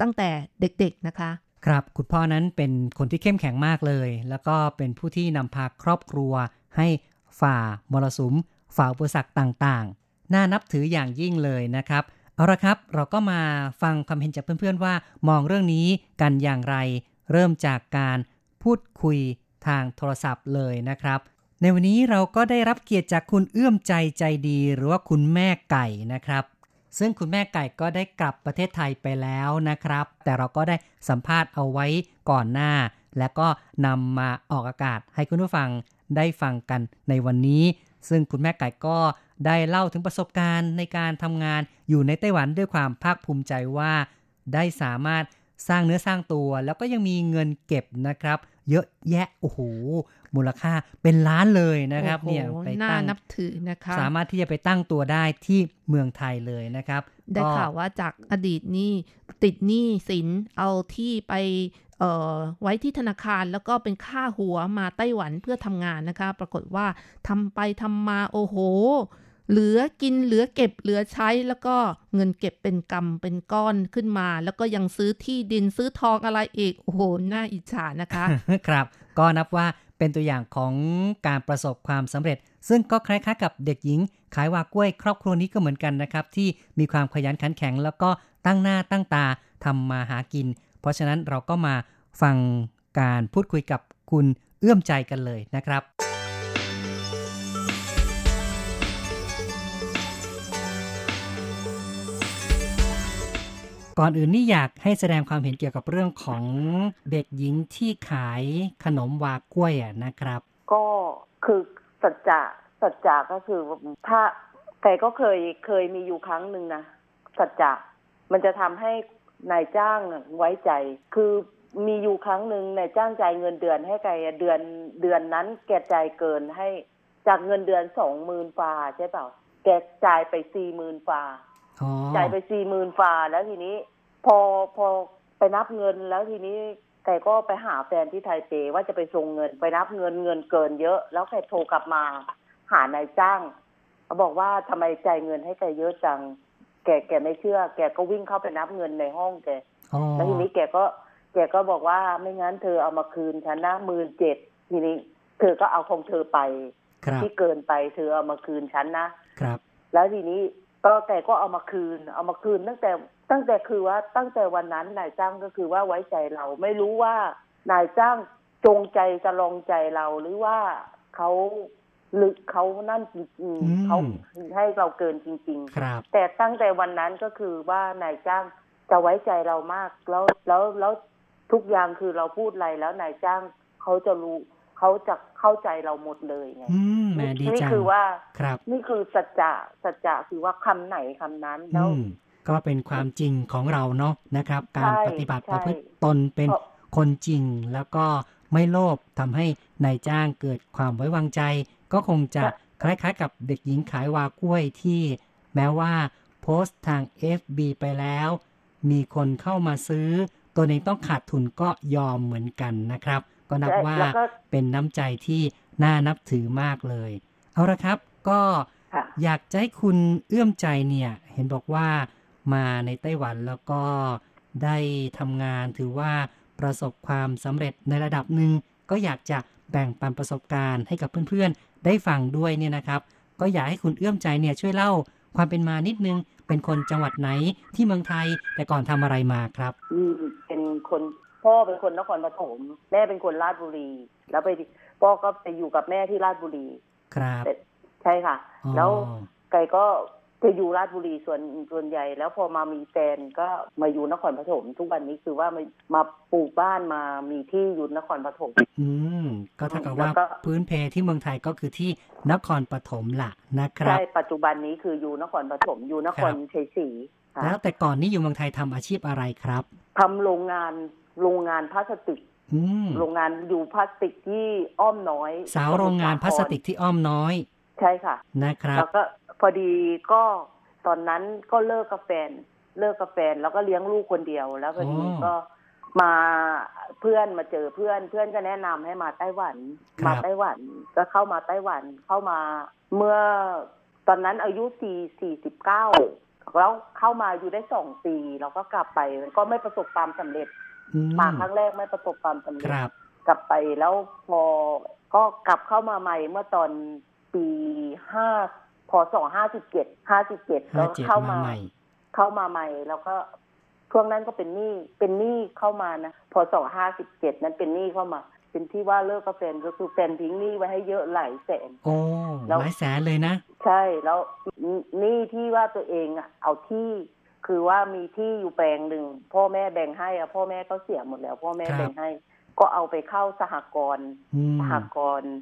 ตั้งแต่เด็กๆนะคะครับคุณพ่อนั้นเป็นคนที่เข้มแข็งมากเลยแล้วก็เป็นผู้ที่นำพาครอบครัวให้ฝ่ามรสุมฝ่าอุปสรรคต่างๆน่านับถืออย่างยิ่งเลยนะครับเอาละครับเราก็มาฟังความเห็นจากเพื่อนๆว่ามองเรื่องนี้กันอย่างไรเริ่มจากการพูดคุยทางโทรศัพท์เลยนะครับในวันนี้เราก็ได้รับเกียรติจากคุณเอื้อมใจใจดีหรือว่าคุณแม่ไก่นะครับซึ่งคุณแม่ไก่ก็ได้กลับประเทศไทยไปแล้วนะครับแต่เราก็ได้สัมภาษณ์เอาไว้ก่อนหน้าและก็นำมาออกอากาศให้คุณผู้ฟังได้ฟังกันในวันนี้ซึ่งคุณแม่ไก่ก็ได้เล่าถึงประสบการณ์ในการทำงานอยู่ในไต้หวันด้วยความภาคภูมิใจว่าได้สามารถสร้างเนื้อสร้างตัวแล้วก็ยังมีเงินเก็บนะครับเยอะแยะโอ้โหมูลค่าเป็นล้านเลยนะครับเนี่ยไปตั้งนับถือนะคะสามารถที่จะไปตั้งตัวได้ที่เมืองไทยเลยนะครับได้ข่าวว่าจากอดีตนี่ติดหนี้สินเอาที่ไปเอ่อไว้ที่ธนาคารแล้วก็เป็นค่าหัวมาไต้หวันเพื่อทำงานนะคะปรากฏว่าทำไปทำมาโอ้โหเหลือกินเหลือเก็บเหลือใช้แล้วก็เงินเก็บเป็นกำเป็นก้อนขึ้นมาแล้วก็ยังซื้อที่ดินซื้อทองอะไรอีกโอ้โหน่าอิจฉานะคะ ครับก็นับว่าเป็นตัวอย่างของการประสบความสำเร็จซึ่งก็คล้ายๆกับเด็กหญิงขายวากล้วยครอบครัวนี้ก็เหมือนกันนะครับที่มีความขยันขันแข็งแล้วก็ตั้งหน้าตั้งตาทำมาหากินเพราะฉะนั้นเราก็มาฟังการพูดคุยกับคุณเอื้อมใจกันเลยนะครับก่อนอื่นนี่อยากให้แสดงความเห็นเกี่ยวกับเรื่องของเด็กหญิงที่ขายขนมวากล้วยนะครับก็คือ สัจจะสัจจะก็คือถ้าแต่ก็เคยเคยมีอยู่ครั้งหนึ่งนะสัจจะมันจะทำให้นายจ้างไว้ใจคือมีอยู่ครั้งหนึ่งนายจ้างจ่ายเงินเดือนให้แกเดือนเดือนนั้นแกจ่ายเกินให้จากเงินเดือน สองหมื่น บาทใช่เปล่าแกจ่ายไป สี่หมื่น บาทจ่ายไป สี่หมื่น บาทแล้วทีนี้พอพอไปนับเงินแล้วทีนี้แกก็ไปหาแฟนที่ไทเปว่าจะไปส่งเงินไปนับเงินเงินเกินเยอะแล้วแกโทรกลับมาหานายจ้างเขาบอกว่าทำไมจ่ายเงินให้แกเยอะจังแกแกไม่เชื่อแกก็วิ่งเข้าไปนับเงินในห้องแกแล้วทีนี้แกก็แกก็บอกว่าไม่งั้นเธอเอามาคืนฉันนะ หนึ่งหมื่นเจ็ดพัน ทีนี้เธอก็เอาของเธอไปที่เกินไปเธอเอามาคืนฉันนะครับแล้วทีนี้ก็แกก็เอามาคืนเอามาคืนตั้งแต่ตั้งแต่คือว่าตั้งแต่วันนั้นนายจ้างก็คือว่าไว้ใจเราไม่รู้ว่านายจ้างจงใจจะลองใจเราหรือว่าเขาลึกเขานั่นจริงๆเขาให้เราเกินจริงๆแต่ตั้งแต่วันนั้นก็คือว่านายจ้างจะไว้ใจเรามากแล้วแล้วแล้วทุกอย่างคือเราพูดอะไรแล้วนายจ้างเขาจะรู้เขาจะเข้าใจเราหมดเลยไงนี่คือว่านี่คือสัจจะสัจจะคือว่าคำไหนคำนั้นแล้วก็เป็นความจริงของเราเนาะนะครับการปฏิบัติประพฤติตนเป็นคนจริงแล้วก็ไม่โลภทำให้นายจ้างเกิดความไว้วางใจก็คงจะคล้ายๆกับเด็กหญิงขายวากล้วยที่แม้ว่าโพสต์ทาง เอฟ บี ไปแล้วมีคนเข้ามาซื้อตัวเองต้องขาดทุนก็ยอมเหมือนกันนะครับก็นับว่าเป็นน้ำใจที่น่านับถือมากเลยเอาละครับก็อยากจะให้คุณเอื้อมใจเนี่ยเห็นบอกว่ามาในไต้หวันแล้วก็ได้ทำงานถือว่าประสบความสำเร็จในระดับหนึ่งก็อยากจะแบ่งปันประสบการณ์ให้กับเพื่อนๆได้ฟังด้วยเนี่ยนะครับก็อยากให้คุณเอื้อมใจเนี่ยช่วยเล่าความเป็นมานิดนึงเป็นคนจังหวัดไหนที่เมืองไทยแต่ก่อนทำอะไรมาครับเป็นคนพ่อเป็นคนนครปฐมแม่เป็นคนราชบุรีแล้วไปพ่อก็ไปอยู่กับแม่ที่ราชบุรีครับใช่ค่ะแล้วไก่ก็ไปอยู่ราชบุรีส่วนส่วนใหญ่แล้วพอมามีแฟนก็มาอยู่นครปฐมทุกวันนี้คือว่ามามาปลูกบ้านมามีที่อยู่นครปฐมอืมก็ถ้ากับว่าพื้นเพที่เมืองไทยก็คือที่นครปฐมล่ะนะครับใช่ปัจจุบันนี้คืออยู่นครปฐมอยู่นครชัยศรีแล้วแต่ก่อนนี้อยู่เมืองไทยทำอาชีพอะไรครับทำโรงงานโรงงานพลาสติกโรงงานอยู่พลาสติกที่อ้อมน้อยสาวโรงงานพลาสติกที่อ้อมน้อยใช่ค่ะนะครับแล้วก็พอดีก็ตอนนั้นก็เลิกกับแฟนเลิกกับแฟนแล้วก็เลี้ยงลูกคนเดียวแล้วพอดีก็มาเพื่อนมาเจอเพื่อนเพื่อนก็แนะนำให้มาไต้หวันมาไต้หวันก็เข้ามาไต้หวันเข้ามาเมื่อตอนนั้นอายุสี่สิบเก้าแล้วเข้ามาอยู่ได้สองปีแล้วก็กลับไปก็ไม่ประสบความสำเร็จมาครั้งแรกไม่ประสบความสำเร็จกลับไปแล้วพอก็กลับเข้ามาใหม่เมื่อตอนปีห้าพศสองพันห้าร้อยห้าสิบเจ็ด ห้าสิบเจ็ดแล้วเข้ามาเข้ามาใหม่แล้วก็ช่วงนั้นก็เป็นหนี้เป็นหนี้เข้ามานะพศสองพันห้าร้อยห้าสิบเจ็ดนั้นเป็นหนี้เข้ามาเป็นที่ว่าเลิกกับแฟนก็คือแฟนทิ้งหนี้ไว้ให้เยอะหลายแสนโอ้หลายแสนเลยนะใช่แล้วหนี้ที่ว่าตัวเองอ่ะเอาที่คือว่ามีที่อยู่แปลงหนึ่งพ่อแม่แบ่งให้อะพ่อแม่ก็เสียหมดแล้วพ่อแม่แบ่งให้ก็เอาไปเข้าสหกรณ์สหกรณ์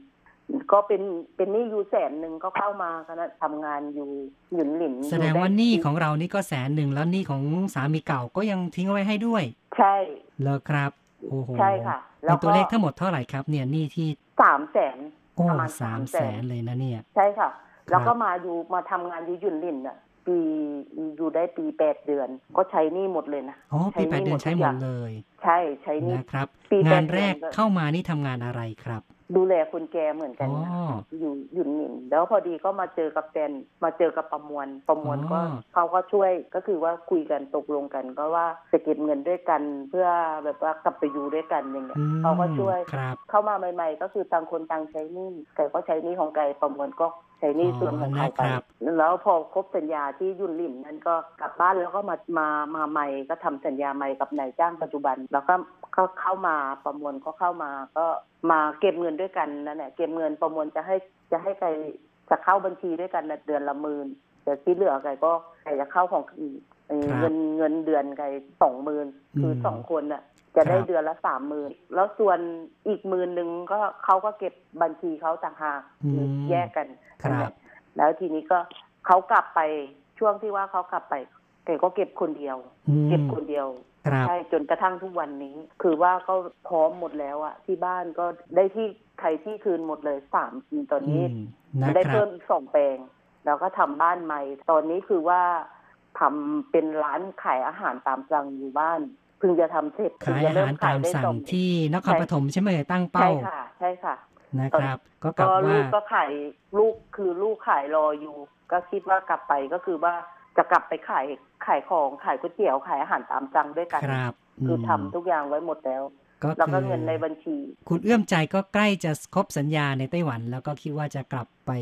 ก็เป็นเป็นหนี้อยู่แสนหนึ่งก็เข้ามาคณะทำงานอยู่หยุนหลินแสดงว่าหนี้ของเรานี่ก็แสนหนึ่งแล้วหนี้ของสามีเก่าก็ยังทิ้งเอาไว้ให้ด้วยใช่แล้วครับโอ้โหใช่ค่ะแล้วตัวเลขทั้งหมดเท่าไหร่ครับเนี่ยหนี้ที่สามแสนโอ้สามแสนเลยนะเนี่ยใช่ค่ะแล้วก็มาอยู่มาทำงานอยู่หยุนหลินอะปีอยู่ได้ปีแปดเดือนก็ใช้หนี้หมดเลยนะอ๋อปีแปดเดือนใช้หมดเลยใช่ใช้หนี้นะครับงานแรกเข้ามานี่ทำงานอะไรครับดูแลคนแก่เหมือนกันนะอยู่อยู่หนิงแล้วพอดีก็มาเจอกับแฟนมาเจอกับประมวลประมวลก็เขาก็ช่วยก็คือว่าคุยกันตกลงกันก็ว่าจะเก็บเงินด้วยกันเพื่อแบบว่ากลับไปอยู่ด้วยกันอย่างเงี้ยเขาก็ช่วยเข้ามาใหม่ๆก็คือต่างคนต่างใช้หนี้ไก่ก็ใช้หนี้ของไก่ประมวลก็ใช้หนี้ส่วนของเขาไปแล้วพอครบสัญญาที่ยุ่นลิ่มนั้นก็กลับบ้านแล้วก็มามามาใหม่ก็ทำสัญญาใหม่กับนายจ้างปัจจุบันแล้วก็ก็เข้ามาประมวลก็เข้ามาก็มาเก็บเงินด้วยกันนั่นแหละเก็บเงินประมวลจะให้จะให้ใครจะเข้าบัญชีด้วยกันเดือนละหมื่นแต่ที่เหลือใครก็ใครจะเข้าของ เงินเงินเดือนใครสองหมื่นคือสองคนน่ะจะได้เดือนละสามหมื่นแล้วส่วนอีกหมื่นหนึ่งก็เขาก็เก็บบัญชีเขาต่างหากแยกกันแล้วทีนี้ก็เขากลับไปช่วงที่ว่าเขากลับไปแกก็เก็บคนเดียวเก็บคนเดียวใช่จนกระทั่งทุกวันนี้คือว่าก็พร้อมหมดแล้วอะที่บ้านก็ได้ที่ใครที่คืนหมดเลยสามปีตอนนี้ได้เพิ่มอีกสองแปลงแล้วก็ทำบ้านใหม่ตอนนี้คือว่าทำเป็นร้านขายอาหารตามสั่งอยู่บ้านเพิ่งจะทำเสร็จขายอาหารตามสั่งที่นครปฐมใช่ไหมตั้งเป้าใช่ค่ะใช่ค่ะนะครับก็กลับว่าลูกก็ขายลูกคือลูกขายรออยู่ก็คิดว่ากลับไปก็คือว่าจะกลับไปขายขายของขายก๋วยเตี๋ยวขายอาหารตามสั่งด้วยกันคือทำทุกอย่างไว้หมดแล้วแล้วก็เงินในบัญชีคุณเอื้อมใจก็ใกล้จะครบสัญญาในไต้หวันแล้วก็คิดว่าจะกลับไป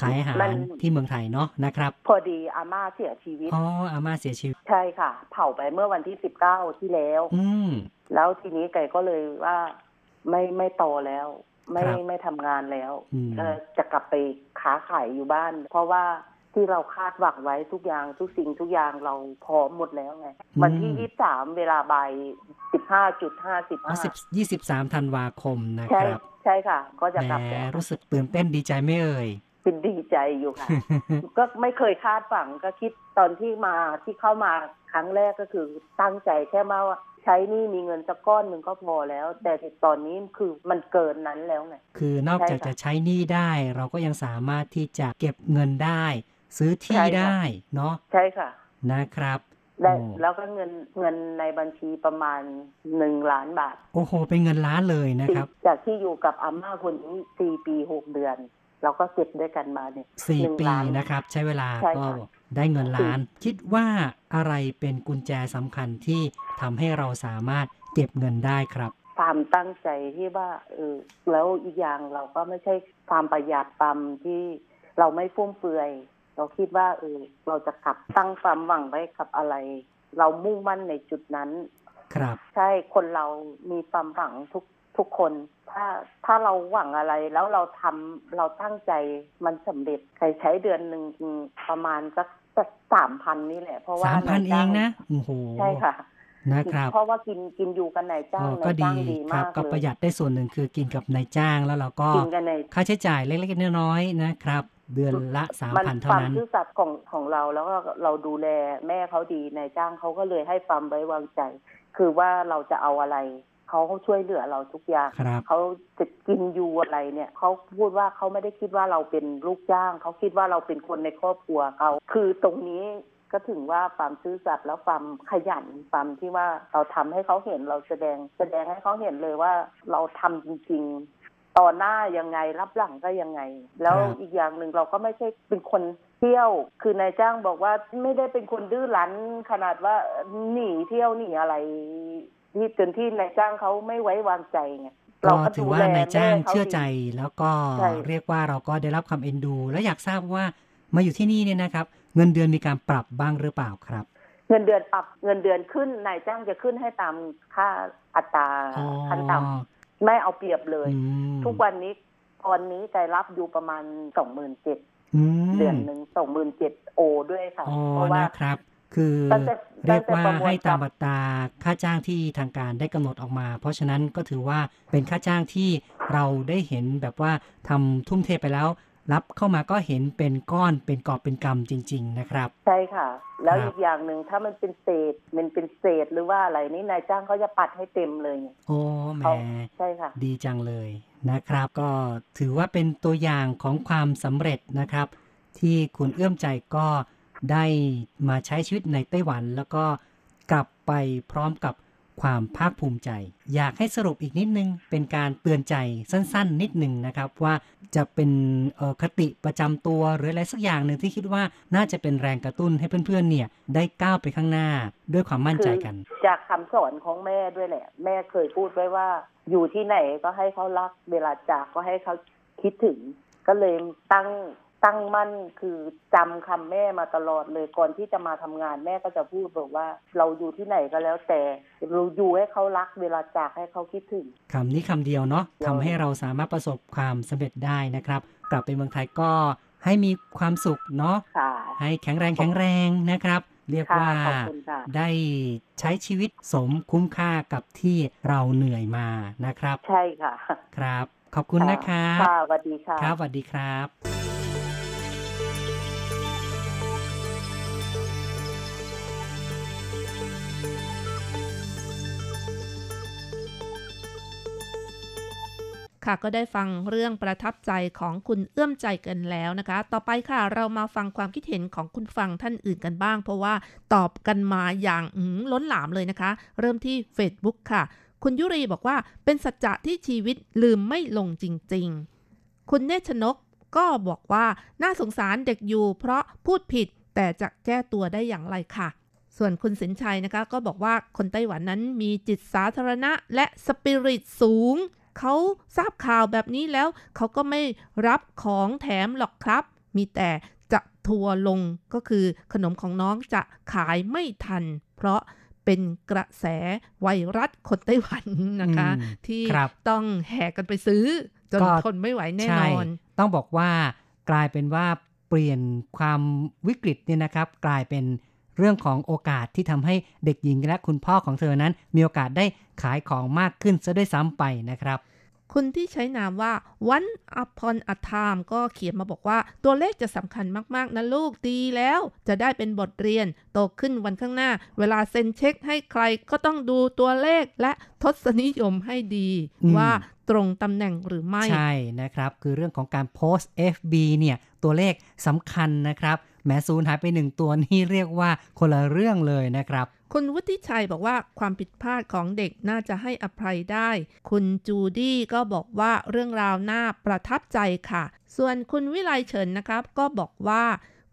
ขายอาหารที่เมืองไทยเนาะนะครับพอดีอาม่าเสียชีวิตอ๋ออาม่าเสียชีวิตใช่ค่ะเผาไปเมื่อวันที่สิบเก้าที่แล้วอืมแล้วทีนี้ไก่ก็เลยว่าไม่ไม่ต่อแล้วไม่ไม่ทำงานแล้วจะกลับไปค้าขายอยู่บ้านเพราะว่าที่เราคาดหวังไว้ทุกอย่างทุกสิ่งทุกอย่างเราพร้อมหมดแล้วไงวันที่ยี่สิบสามเวลาบ่ายสิบห้าจุดห้าสิบห้ายี่สิบสามธันวาคมนะครับใช่ค่ะก็จะกลับแต่รู้สึกตื่นเต้นดีใจไม่เอ่ยเป็นดีใจอยู่ค่ะ ก็ไม่เคยคาดหวังก็คิดตอนที่มาที่เข้ามาครั้งแรกก็คือตั้งใจแค่มาว่าใช้นี่มีเงินสักก้อนหนึ่งก็พอแล้วแต่ตอนนี้คือมันเกินนั้นแล้วไงคือนอกจากจะใช้นี่ได้เราก็ยังสามารถที่จะเก็บเงินได้ซื้อที่ได้เนาะใช่ค่ะนะครับแล้วก็เงินเงินในบัญชีประมาณหนึ่งล้านบาทโอ้โหเป็นเงินล้านเลยนะครับจากที่อยู่กับอาม่าคนนี้สี่ปีหกเดือนเราก็เก็บด้วยกันมาเนี่ยสี่ปีนะครับใช้เวลาก็ได้เงินล้านคิดว่าอะไรเป็นกุญแจสำคัญที่ทำให้เราสามารถเก็บเงินได้ครับความตั้งใจที่ว่าเออแล้วอีกอย่างเราก็ไม่ใช่ความประหยัดปั๊มที่เราไม่ฟุ่มเฟือยเราคิดว่าเออเราจะกลับตั้งความหวังไว้กับอะไรเรามุ่งมั่นในจุดนั้นครับใช่คนเรามีความหวังทุกทุกคนถ้าถ้าเราหวังอะไรแล้วเราทำเราตั้งใจมันสำเร็จใครใช้เดือนหนึ่งประมาณสักสามพันนี่แหละเพราะว่าสามพันเองนะโอ้โหใช่ค่ะนะครับเพราะว่ากินกินอยู่กับนายจ้างนายจ้างดีมากก็ประหยัดได้ส่วนหนึ่งคือกินกับนายจ้างแล้วเราก็ค่าใช้จ่ายเล็กๆน้อยๆนะครับเดือนละ สามพัน เท่านั้นความซื่อสัตย์ของของเราแล้วก็เราดูแลแม่เขาดีนายจ้างเขาก็เลยให้ความไว้วางใจคือว่าเราจะเอาอะไรเขาเขาช่วยเหลือเราทุกอย่างเขาจะกินอยู่อะไรเนี่ยเขาพูดว่าเขาไม่ได้คิดว่าเราเป็นลูกจ้างเขาคิดว่าเราเป็นคนในครอบครัวเขาคือตรงนี้ก็ถึงว่าความซื่อสัตย์แล้วความขยันความที่ว่าเราทำให้เขาเห็นเราแสดงแสดงให้เขาเห็นเลยว่าเราทำจริงๆต่อหน้ายังไงรับหลังก็ยังไงแล้วอีกอย่างหนึ่งเราก็ไม่ใช่เป็นคนเที่ยวคือนายจ้างบอกว่าไม่ได้เป็นคนดื้อรั้นขนาดว่าหนีเที่ยวหนีอะไรที่จนที่นายจ้างเขาไม่ไว้วางใจไงเราก็ถือว่านายจ้างเชื่อใจแล้วก็เรียกว่าเราก็ได้รับความเอ็นดูแล้วอยากทราบว่ามาอยู่ที่นี่เนี่ยนะครับเงินเดือนมีการปรับบ้างหรือเปล่าครับเงินเดือนปรับเงินเดือนขึ้นนายจ้างจะขึ้นให้ตามค่าอัตราขั้นต่ำไม่เอาเปรียบเลยทุกวันนี้ตอนนี้ใจรับอยู่ประมาณ สองหมื่นเจ็ดพัน เดือนหนึ่ง สองหมื่นเจ็ดพัน โอด้วยค่ะเพราะว่าครับคือเรียกว่าให้ตามอัตราค่าจ้างที่ทางการได้กำหนดออกมาเพราะฉะนั้นก็ถือว่าเป็นค่าจ้างที่เราได้เห็นแบบว่าทำทุ่มเทไปแล้วรับเข้ามาก็เห็นเป็นก้อนเป็นกอบเป็นกำจริงๆนะครับใช่ค่ะแล้วอีกอย่างหนึ่งถ้ามันเป็นเศษมันเป็นเศษหรือว่าอะไรนี่นายจ้างเขาจะปัดให้เต็มเลยโอ้แหมใช่ค่ะดีจังเลยนะครับก็ถือว่าเป็นตัวอย่างของความสำเร็จนะครับที่คุณเอื้อมใจก็ได้มาใช้ชีวิตในไต้หวันแล้วก็กลับไปพร้อมกับความภาคภูมิใจอยากให้สรุปอีกนิดนึงเป็นการเตือนใจสั้นๆนิดนึงนะครับว่าจะเป็นเอ่อคติประจำตัวหรืออะไรสักอย่างนึงที่คิดว่าน่าจะเป็นแรงกระตุ้นให้เพื่อนๆเนี่ยได้ก้าวไปข้างหน้าด้วยความมั่นใจกันจากคำสอนของแม่ด้วยแหละแม่เคยพูดไว้ว่าอยู่ที่ไหนก็ให้เขารักเวลาจากก็ให้เขาคิดถึงก็เลยตั้งตั้งมั่นคือจำคำแม่มาตลอดเลยก่อนที่จะมาทำงานแม่ก็จะพูดบอกว่าเราอยู่ที่ไหนก็แล้วแต่เราอยู่ให้เขารักเวลาจากให้เขาคิดถึงคำนี้คำเดียวเนาะทำให้เราสามารถประสบความสำเร็จได้นะครับกลับไปเมืองไทยก็ให้มีความสุขเนาะให้แข็งแรงแข็งแรงนะครับ เรียกว่าได้ใช้ชีวิตสมคุ้มค่ากับที่เราเหนื่อยมานะครับใช่ค่ะครับขอบคุณนะครับสวัสดีค่ะครับสวัสดีครับก็ได้ฟังเรื่องประทับใจของคุณเอื้อมใจกันแล้วนะคะต่อไปค่ะเรามาฟังความคิดเห็นของคุณฟังท่านอื่นกันบ้างเพราะว่าตอบกันมาอย่างล้นหลามเลยนะคะเริ่มที่ Facebook ค่ะคุณยุรีบอกว่าเป็นสัจจะที่ชีวิตลืมไม่ลงจริงๆคุณเนชนกก็บอกว่าน่าสงสารเด็กอยู่เพราะพูดผิดแต่จะแก้ตัวได้อย่างไรค่ะส่วนคุณสินชัยนะคะก็บอกว่าคนไต้หวันนั้นมีจิตสาธารณะและสปิริตสูงเขาทราบข่าวแบบนี้แล้วเขาก็ไม่รับของแถมหรอกครับมีแต่จะทัวลงก็คือขนมของน้องจะขายไม่ทันเพราะเป็นกระแสไวรัสคนไต้หวันนะคะที่ต้องแห่กันไปซื้อจนทนไม่ไหวแน่นอนต้องบอกว่ากลายเป็นว่าเปลี่ยนความวิกฤตเนี่ยนะครับกลายเป็นเรื่องของโอกาสที่ทำให้เด็กหญิงและคุณพ่อของเธอนั้นมีโอกาสได้ขายของมากขึ้นซะด้วยซ้ำไปนะครับคุณที่ใช้นามว่า One Upon a Time ก็เขียนมาบอกว่าตัวเลขจะสำคัญมากๆนะลูกดีแล้วจะได้เป็นบทเรียนโตขึ้นวันข้างหน้าเวลาเซ็นเช็คให้ใครก็ต้องดูตัวเลขและทศนิยมให้ดีว่าตรงตำแหน่งหรือไม่ใช่นะครับคือเรื่องของการโพสต์ เอฟ บี เนี่ยตัวเลขสำคัญนะครับแม้ศูนย์หายไปหนึ่งตัวนี่เรียกว่าคนละเรื่องเลยนะครับคุณวุฒิชัยบอกว่าความผิดพลาดของเด็กน่าจะให้อภัยได้คุณจูดี้ก็บอกว่าเรื่องราวน่าประทับใจค่ะส่วนคุณวิไลเฉินนะครับก็บอกว่า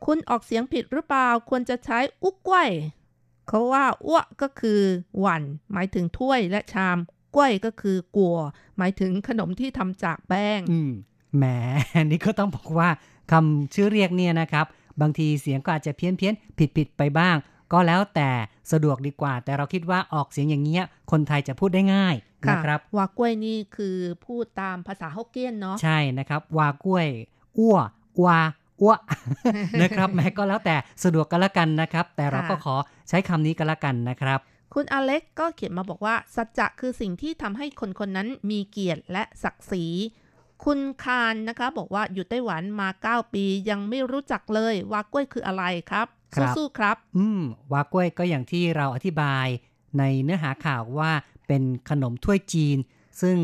คุณออกเสียงผิดหรือเปล่าควรจะใช้อุกว้วยเขาว่าอ้วก็คือหวันหมายถึงถ้วยและชามกล้วยก็คือกัวหมายถึงขนมที่ทำจากแป้งแหมนี่ก็ต้องบอกว่าคำชื่อเรียกเนี่ยนะครับบางทีเสียงก็อาจจะเพี้ยนเพี้ยนผิดผิดไปบ้างก็แล้วแต่สะดวกดีกว่าแต่เราคิดว่าออกเสียงอย่างเงี้ยคนไทยจะพูดได้ง่ายนะครับวากล้วยนี่คือพูดตามภาษาฮกเกี้ยนเนาะใช่นะครับวากล้วยอ้ววาอ้วนะครับแม้ก็แล้วแต่สะดวกกันละกันนะครับแต่เราก็ขอใช้คำนี้กันละกันนะครับคุณอเล็กก็เขียนมาบอกว่าสัจจะคือสิ่งที่ทำให้คนคนนั้นมีเกียรติและศักดิ์ศรีคุณคานนะคะบอกว่าอยู่ไต้หวันมาเก้าปียังไม่รู้จักเลยวากล้วยคืออะไรครับสู้ๆครับอืมวากล้วยก็อย่างที่เราอธิบายในเนื้อหาข่าวว่าเป็นขนมถ้วยจีนซึ่ง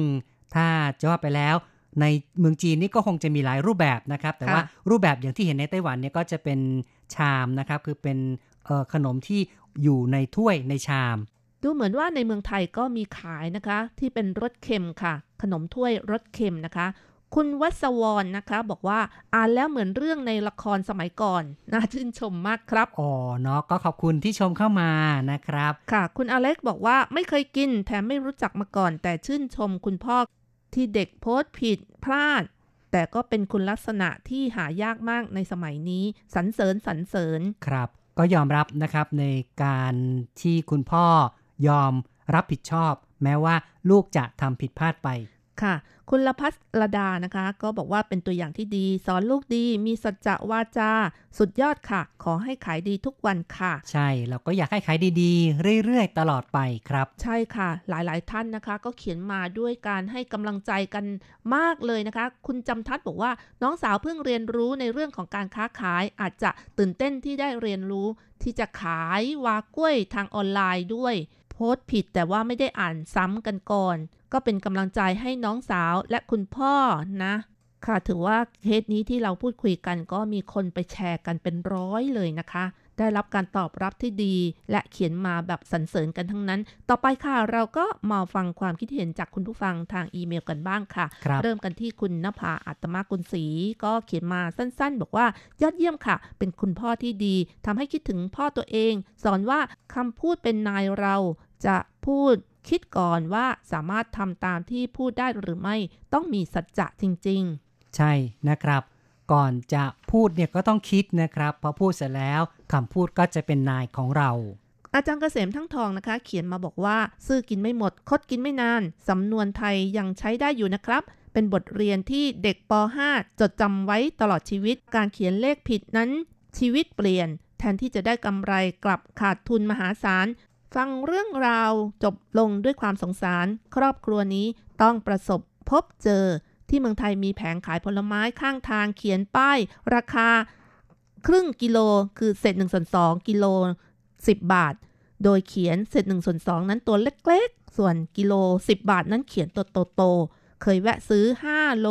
ถ้าจะว่าไปแล้วในเมืองจีนนี่ก็คงจะมีหลายรูปแบบนะครับแต่ว่ารูปแบบอย่างที่เห็นในไต้หวันเนี่ยก็จะเป็นชามนะครับคือเป็นเอ่อขนมที่อยู่ในถ้วยในชามดูเหมือนว่าในเมืองไทยก็มีขายนะคะที่เป็นรสเค็มค่ะขนมถ้วยรสเค็มนะคะคุณวัศวรนะคะบอกว่าอ่านแล้วเหมือนเรื่องในละครสมัยก่อนน่าชื่นชมมากครับอ๋อเนาะก็ขอบคุณที่ชมเข้ามานะครับค่ะคุณอเล็กบอกว่าไม่เคยกินแถมไม่รู้จักมาก่อนแต่ชื่นชมคุณพ่อที่เด็กโพสต์ผิดพลาดแต่ก็เป็นคุณลักษณะที่หายากมากในสมัยนี้สรรเสริญสรรเสริญครับก็ยอมรับนะครับในการที่คุณพ่อยอมรับผิดชอบแม้ว่าลูกจะทำผิดพลาดไปค่ะคุณลภัสรดานะคะก็บอกว่าเป็นตัวอย่างที่ดีสอนลูกดีมีสัจจะวาจาสุดยอดค่ะขอให้ขายดีทุกวันค่ะใช่เราก็อยากให้ขายดีๆเรื่อยๆตลอดไปครับใช่ค่ะหลายๆท่านนะคะก็เขียนมาด้วยการให้กำลังใจกันมากเลยนะคะคุณจำทัดบอกว่าน้องสาวเพิ่งเรียนรู้ในเรื่องของการค้าขายอาจจะตื่นเต้นที่ได้เรียนรู้ที่จะขายวากล้วยทางออนไลน์ด้วยโพสต์ผิดแต่ว่าไม่ได้อ่านซ้ำกันก่อนก็เป็นกำลังใจให้น้องสาวและคุณพ่อนะค่ะถือว่าเคสนี้ที่เราพูดคุยกันก็มีคนไปแชร์กันเป็นร้อยเลยนะคะได้รับการตอบรับที่ดีและเขียนมาแบบสรรเสริญกันทั้งนั้นต่อไปค่ะเราก็มาฟังความคิดเห็นจากคุณผู้ฟังทางอีเมลกันบ้างค่ะเริ่มกันที่คุณณภาอัตมากุลศรีก็เขียนมาสั้นๆบอกว่ายอดเยี่ยมค่ะเป็นคุณพ่อที่ดีทำให้คิดถึงพ่อตัวเองสอนว่าคำพูดเป็นนายเราจะพูดคิดก่อนว่าสามารถทำตามที่พูดได้หรือไม่ต้องมีสัจจะจริงๆใช่นะครับก่อนจะพูดเนี่ยก็ต้องคิดนะครับพอพูดเสร็จแล้วคำพูดก็จะเป็นนายของเราอาจารย์เกษมทั้งทองนะคะเขียนมาบอกว่าซื่อกินไม่หมดคดกินไม่นานสำนวนไทยยังใช้ได้อยู่นะครับเป็นบทเรียนที่เด็กป.ห้า จดจำไว้ตลอดชีวิตการเขียนเลขผิดนั้นชีวิตเปลี่ยน แทนที่จะได้กำไรกลับขาดทุนมหาศาลฟังเรื่องราวจบลงด้วยความสงสารครอบครัวนี้ต้องประสบพบเจอที่เมืองไทยมีแผงขายผลไม้ข้างทางเขียนป้ายราคาครึ่งกิโลคือเศษหนึ่งส่วนสองกิโลสิบบาทโดยเขียนเศษหนึ่งส่วนสองนั้นตัวเล็กๆส่วนกิโลสิบบาทนั้นเขียนตัวโตๆเคยแวะซื้อห้าโล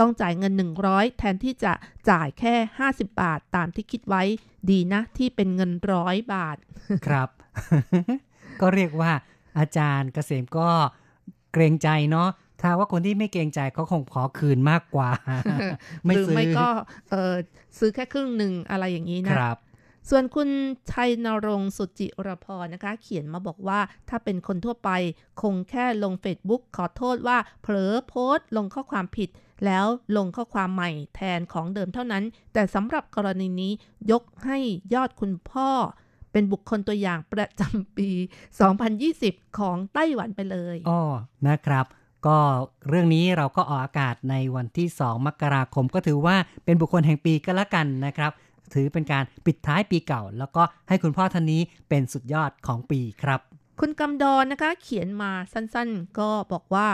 ต้องจ่ายเงินหนึ่งร้อยแทนที่จะจ่ายแค่ห้าสิบบาทตามที่คิดไว้ดีนะที่เป็นเงินหนึ่งร้อยบาทครับ ก็เรียกว่าอาจารย์เกษมก็เกรงใจเนาะถ้าว่าคนที่ไม่เกรงใจเขาคงขอคืนมากกว่า ไม่ซื้อไม่ก็เออซื้อแค่ครึ่งหนึ่งอะไรอย่างนี้นะครับส่วนคุณชัยนรงค์สุจิรพรนะคะเขียนมาบอกว่าถ้าเป็นคนทั่วไปคงแค่ลง Facebook ขอโทษว่าเผลอโพสต์ลงข้อความผิดแล้วลงข้อความใหม่แทนของเดิมเท่านั้นแต่สำหรับกรณีนี้ยกให้ยอดคุณพ่อเป็นบุคคลตัวอย่างประจำปีสองพันยี่สิบของไต้หวันไปเลยอ๋อนะครับก็เรื่องนี้เราก็ออกอากาศในวันที่สองมกราคมก็ถือว่าเป็นบุคคลแห่งปีก็แล้วกันนะครับถือเป็นการปิดท้ายปีเก่าแล้วก็ให้คุณพ่อท่านนี้เป็นสุดยอดของปีครับคุณกำดอนนะคะเขียนมาสั้นๆก็บอกว่า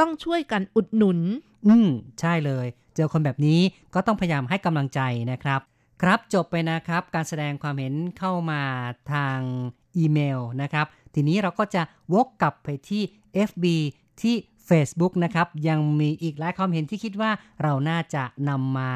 ต้องช่วยกันอุดหนุนอืมใช่เลยเจอคนแบบนี้ก็ต้องพยายามให้กำลังใจนะครับครับจบไปนะครับการแสดงความเห็นเข้ามาทางอีเมลนะครับทีนี้เราก็จะวกกลับไปที่ เอฟ บี ที่ Facebook นะครับยังมีอีกหลายความเห็นที่คิดว่าเราน่าจะนำมา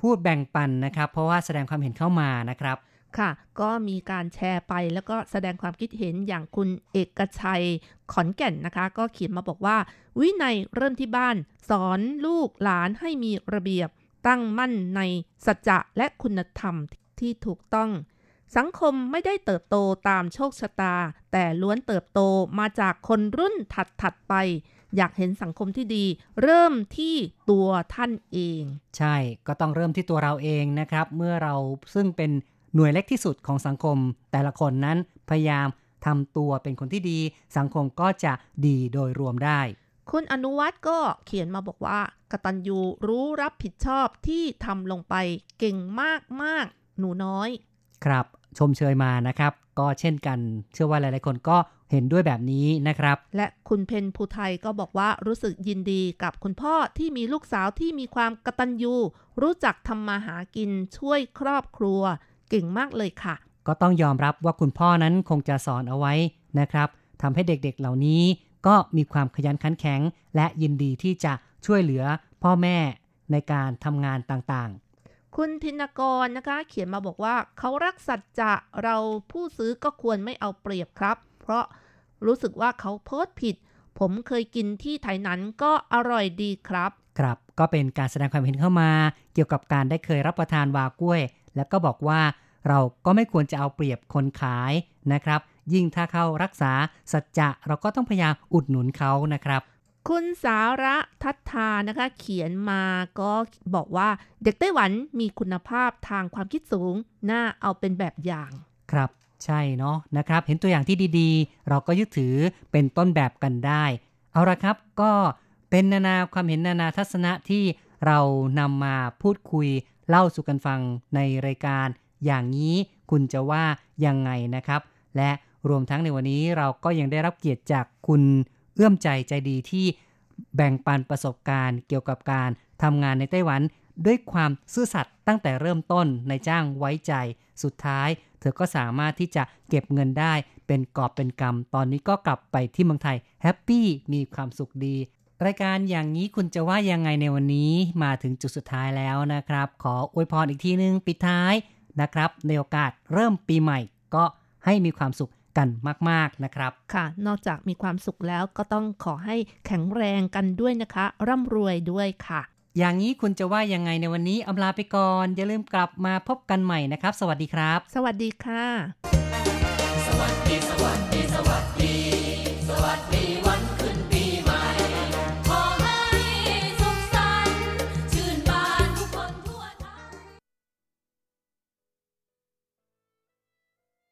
พูดแบ่งปันนะครับเพราะว่าแสดงความเห็นเข้ามานะครับค่ะก็มีการแชร์ไปแล้วก็แสดงความคิดเห็นอย่างคุณเอกชัยขอนแก่นนะคะก็เขียนมาบอกว่าวินัยเริ่มที่บ้านสอนลูกหลานให้มีระเบียบตั้งมั่นในสัจจะและคุณธรรมที่ถูกต้องสังคมไม่ได้เติบโตตามโชคชะตาแต่ล้วนเติบโตมาจากคนรุ่นถัดๆไปอยากเห็นสังคมที่ดีเริ่มที่ตัวท่านเองใช่ก็ต้องเริ่มที่ตัวเราเองนะครับเมื่อเราซึ่งเป็นหน่วยเล็กที่สุดของสังคมแต่ละคนนั้นพยายามทำตัวเป็นคนที่ดีสังคมก็จะดีโดยรวมได้คุณอนุวัฒน์ก็เขียนมาบอกว่ากตัญญูรู้รับผิดชอบที่ทำลงไปเก่งมากๆหนูน้อยครับชมเชยมานะครับก็เช่นกันเชื่อว่าหลายๆคนก็เห็นด้วยแบบนี้นะครับและคุณเพนภูไทยก็บอกว่ารู้สึกยินดีกับคุณพ่อที่มีลูกสาวที่มีความกตัญญูรู้จักทำมาหากินช่วยครอบครัวเก่งมากเลยค่ะก็ต้องยอมรับว่าคุณพ่อนั้นคงจะสอนเอาไว้นะครับทำให้เด็กๆเหล่านี้ก็มีความขยันขันแข็งและยินดีที่จะช่วยเหลือพ่อแม่ในการทำงานต่างๆคุณธินกรนะคะเขียนมาบอกว่าเขารักสัจจะเราผู้ซื้อก็ควรไม่เอาเปรียบครับเพราะรู้สึกว่าเขาโพสต์ผิดผมเคยกินที่ไทยนั้นก็อร่อยดีครับครับก็เป็นการแสดงความเห็นเข้ามาเกี่ยวกับการได้เคยรับประทานวากล้วยแล้วก็บอกว่าเราก็ไม่ควรจะเอาเปรียบคนขายนะครับยิ่งถ้าเขารักษาสัจจะเราก็ต้องพยายามอุดหนุนเขานะครับคุณสาระทัตทานะคะเขียนมาก็บอกว่าเด็กไต้หวันมีคุณภาพทางความคิดสูงน่าเอาเป็นแบบอย่างครับใช่เนาะนะครับเห็นตัวอย่างที่ดีๆเราก็ยึดถือเป็นต้นแบบกันได้เอาละครับก็เป็นนานาความเห็นนานาทัศนะที่เรานำมาพูดคุยเล่าสู่กันฟังในรายการอย่างนี้คุณจะว่ายังไงนะครับและรวมทั้งในวันนี้เราก็ยังได้รับเกียรติจากคุณเอื้อมใจใจดีที่แบ่งปันประสบการณ์เกี่ยวกับการทำงานในไต้หวันด้วยความซื่อสัตย์ตั้งแต่เริ่มต้นนายจ้างไว้ใจสุดท้ายเธอก็สามารถที่จะเก็บเงินได้เป็นกอบเป็นกำตอนนี้ก็กลับไปที่เมืองไทยแฮปปี้มีความสุขดีรายการอย่างนี้คุณจะว่ายังไงในวันนี้มาถึงจุดสุดท้ายแล้วนะครับขออวยพรอีกทีนึงปิดท้ายนะครับในโอกาสเริ่มปีใหม่ก็ให้มีความสุขกันมากๆนะครับค่ะนอกจากมีความสุขแล้วก็ต้องขอให้แข็งแรงกันด้วยนะคะร่ำรวยด้วยค่ะอย่างนี้คุณจะว่ายังไงในวันนี้อำลาไปก่อนอย่าลืมกลับมาพบกันใหม่นะครับสวัสดีครับสวัสดีค่ะ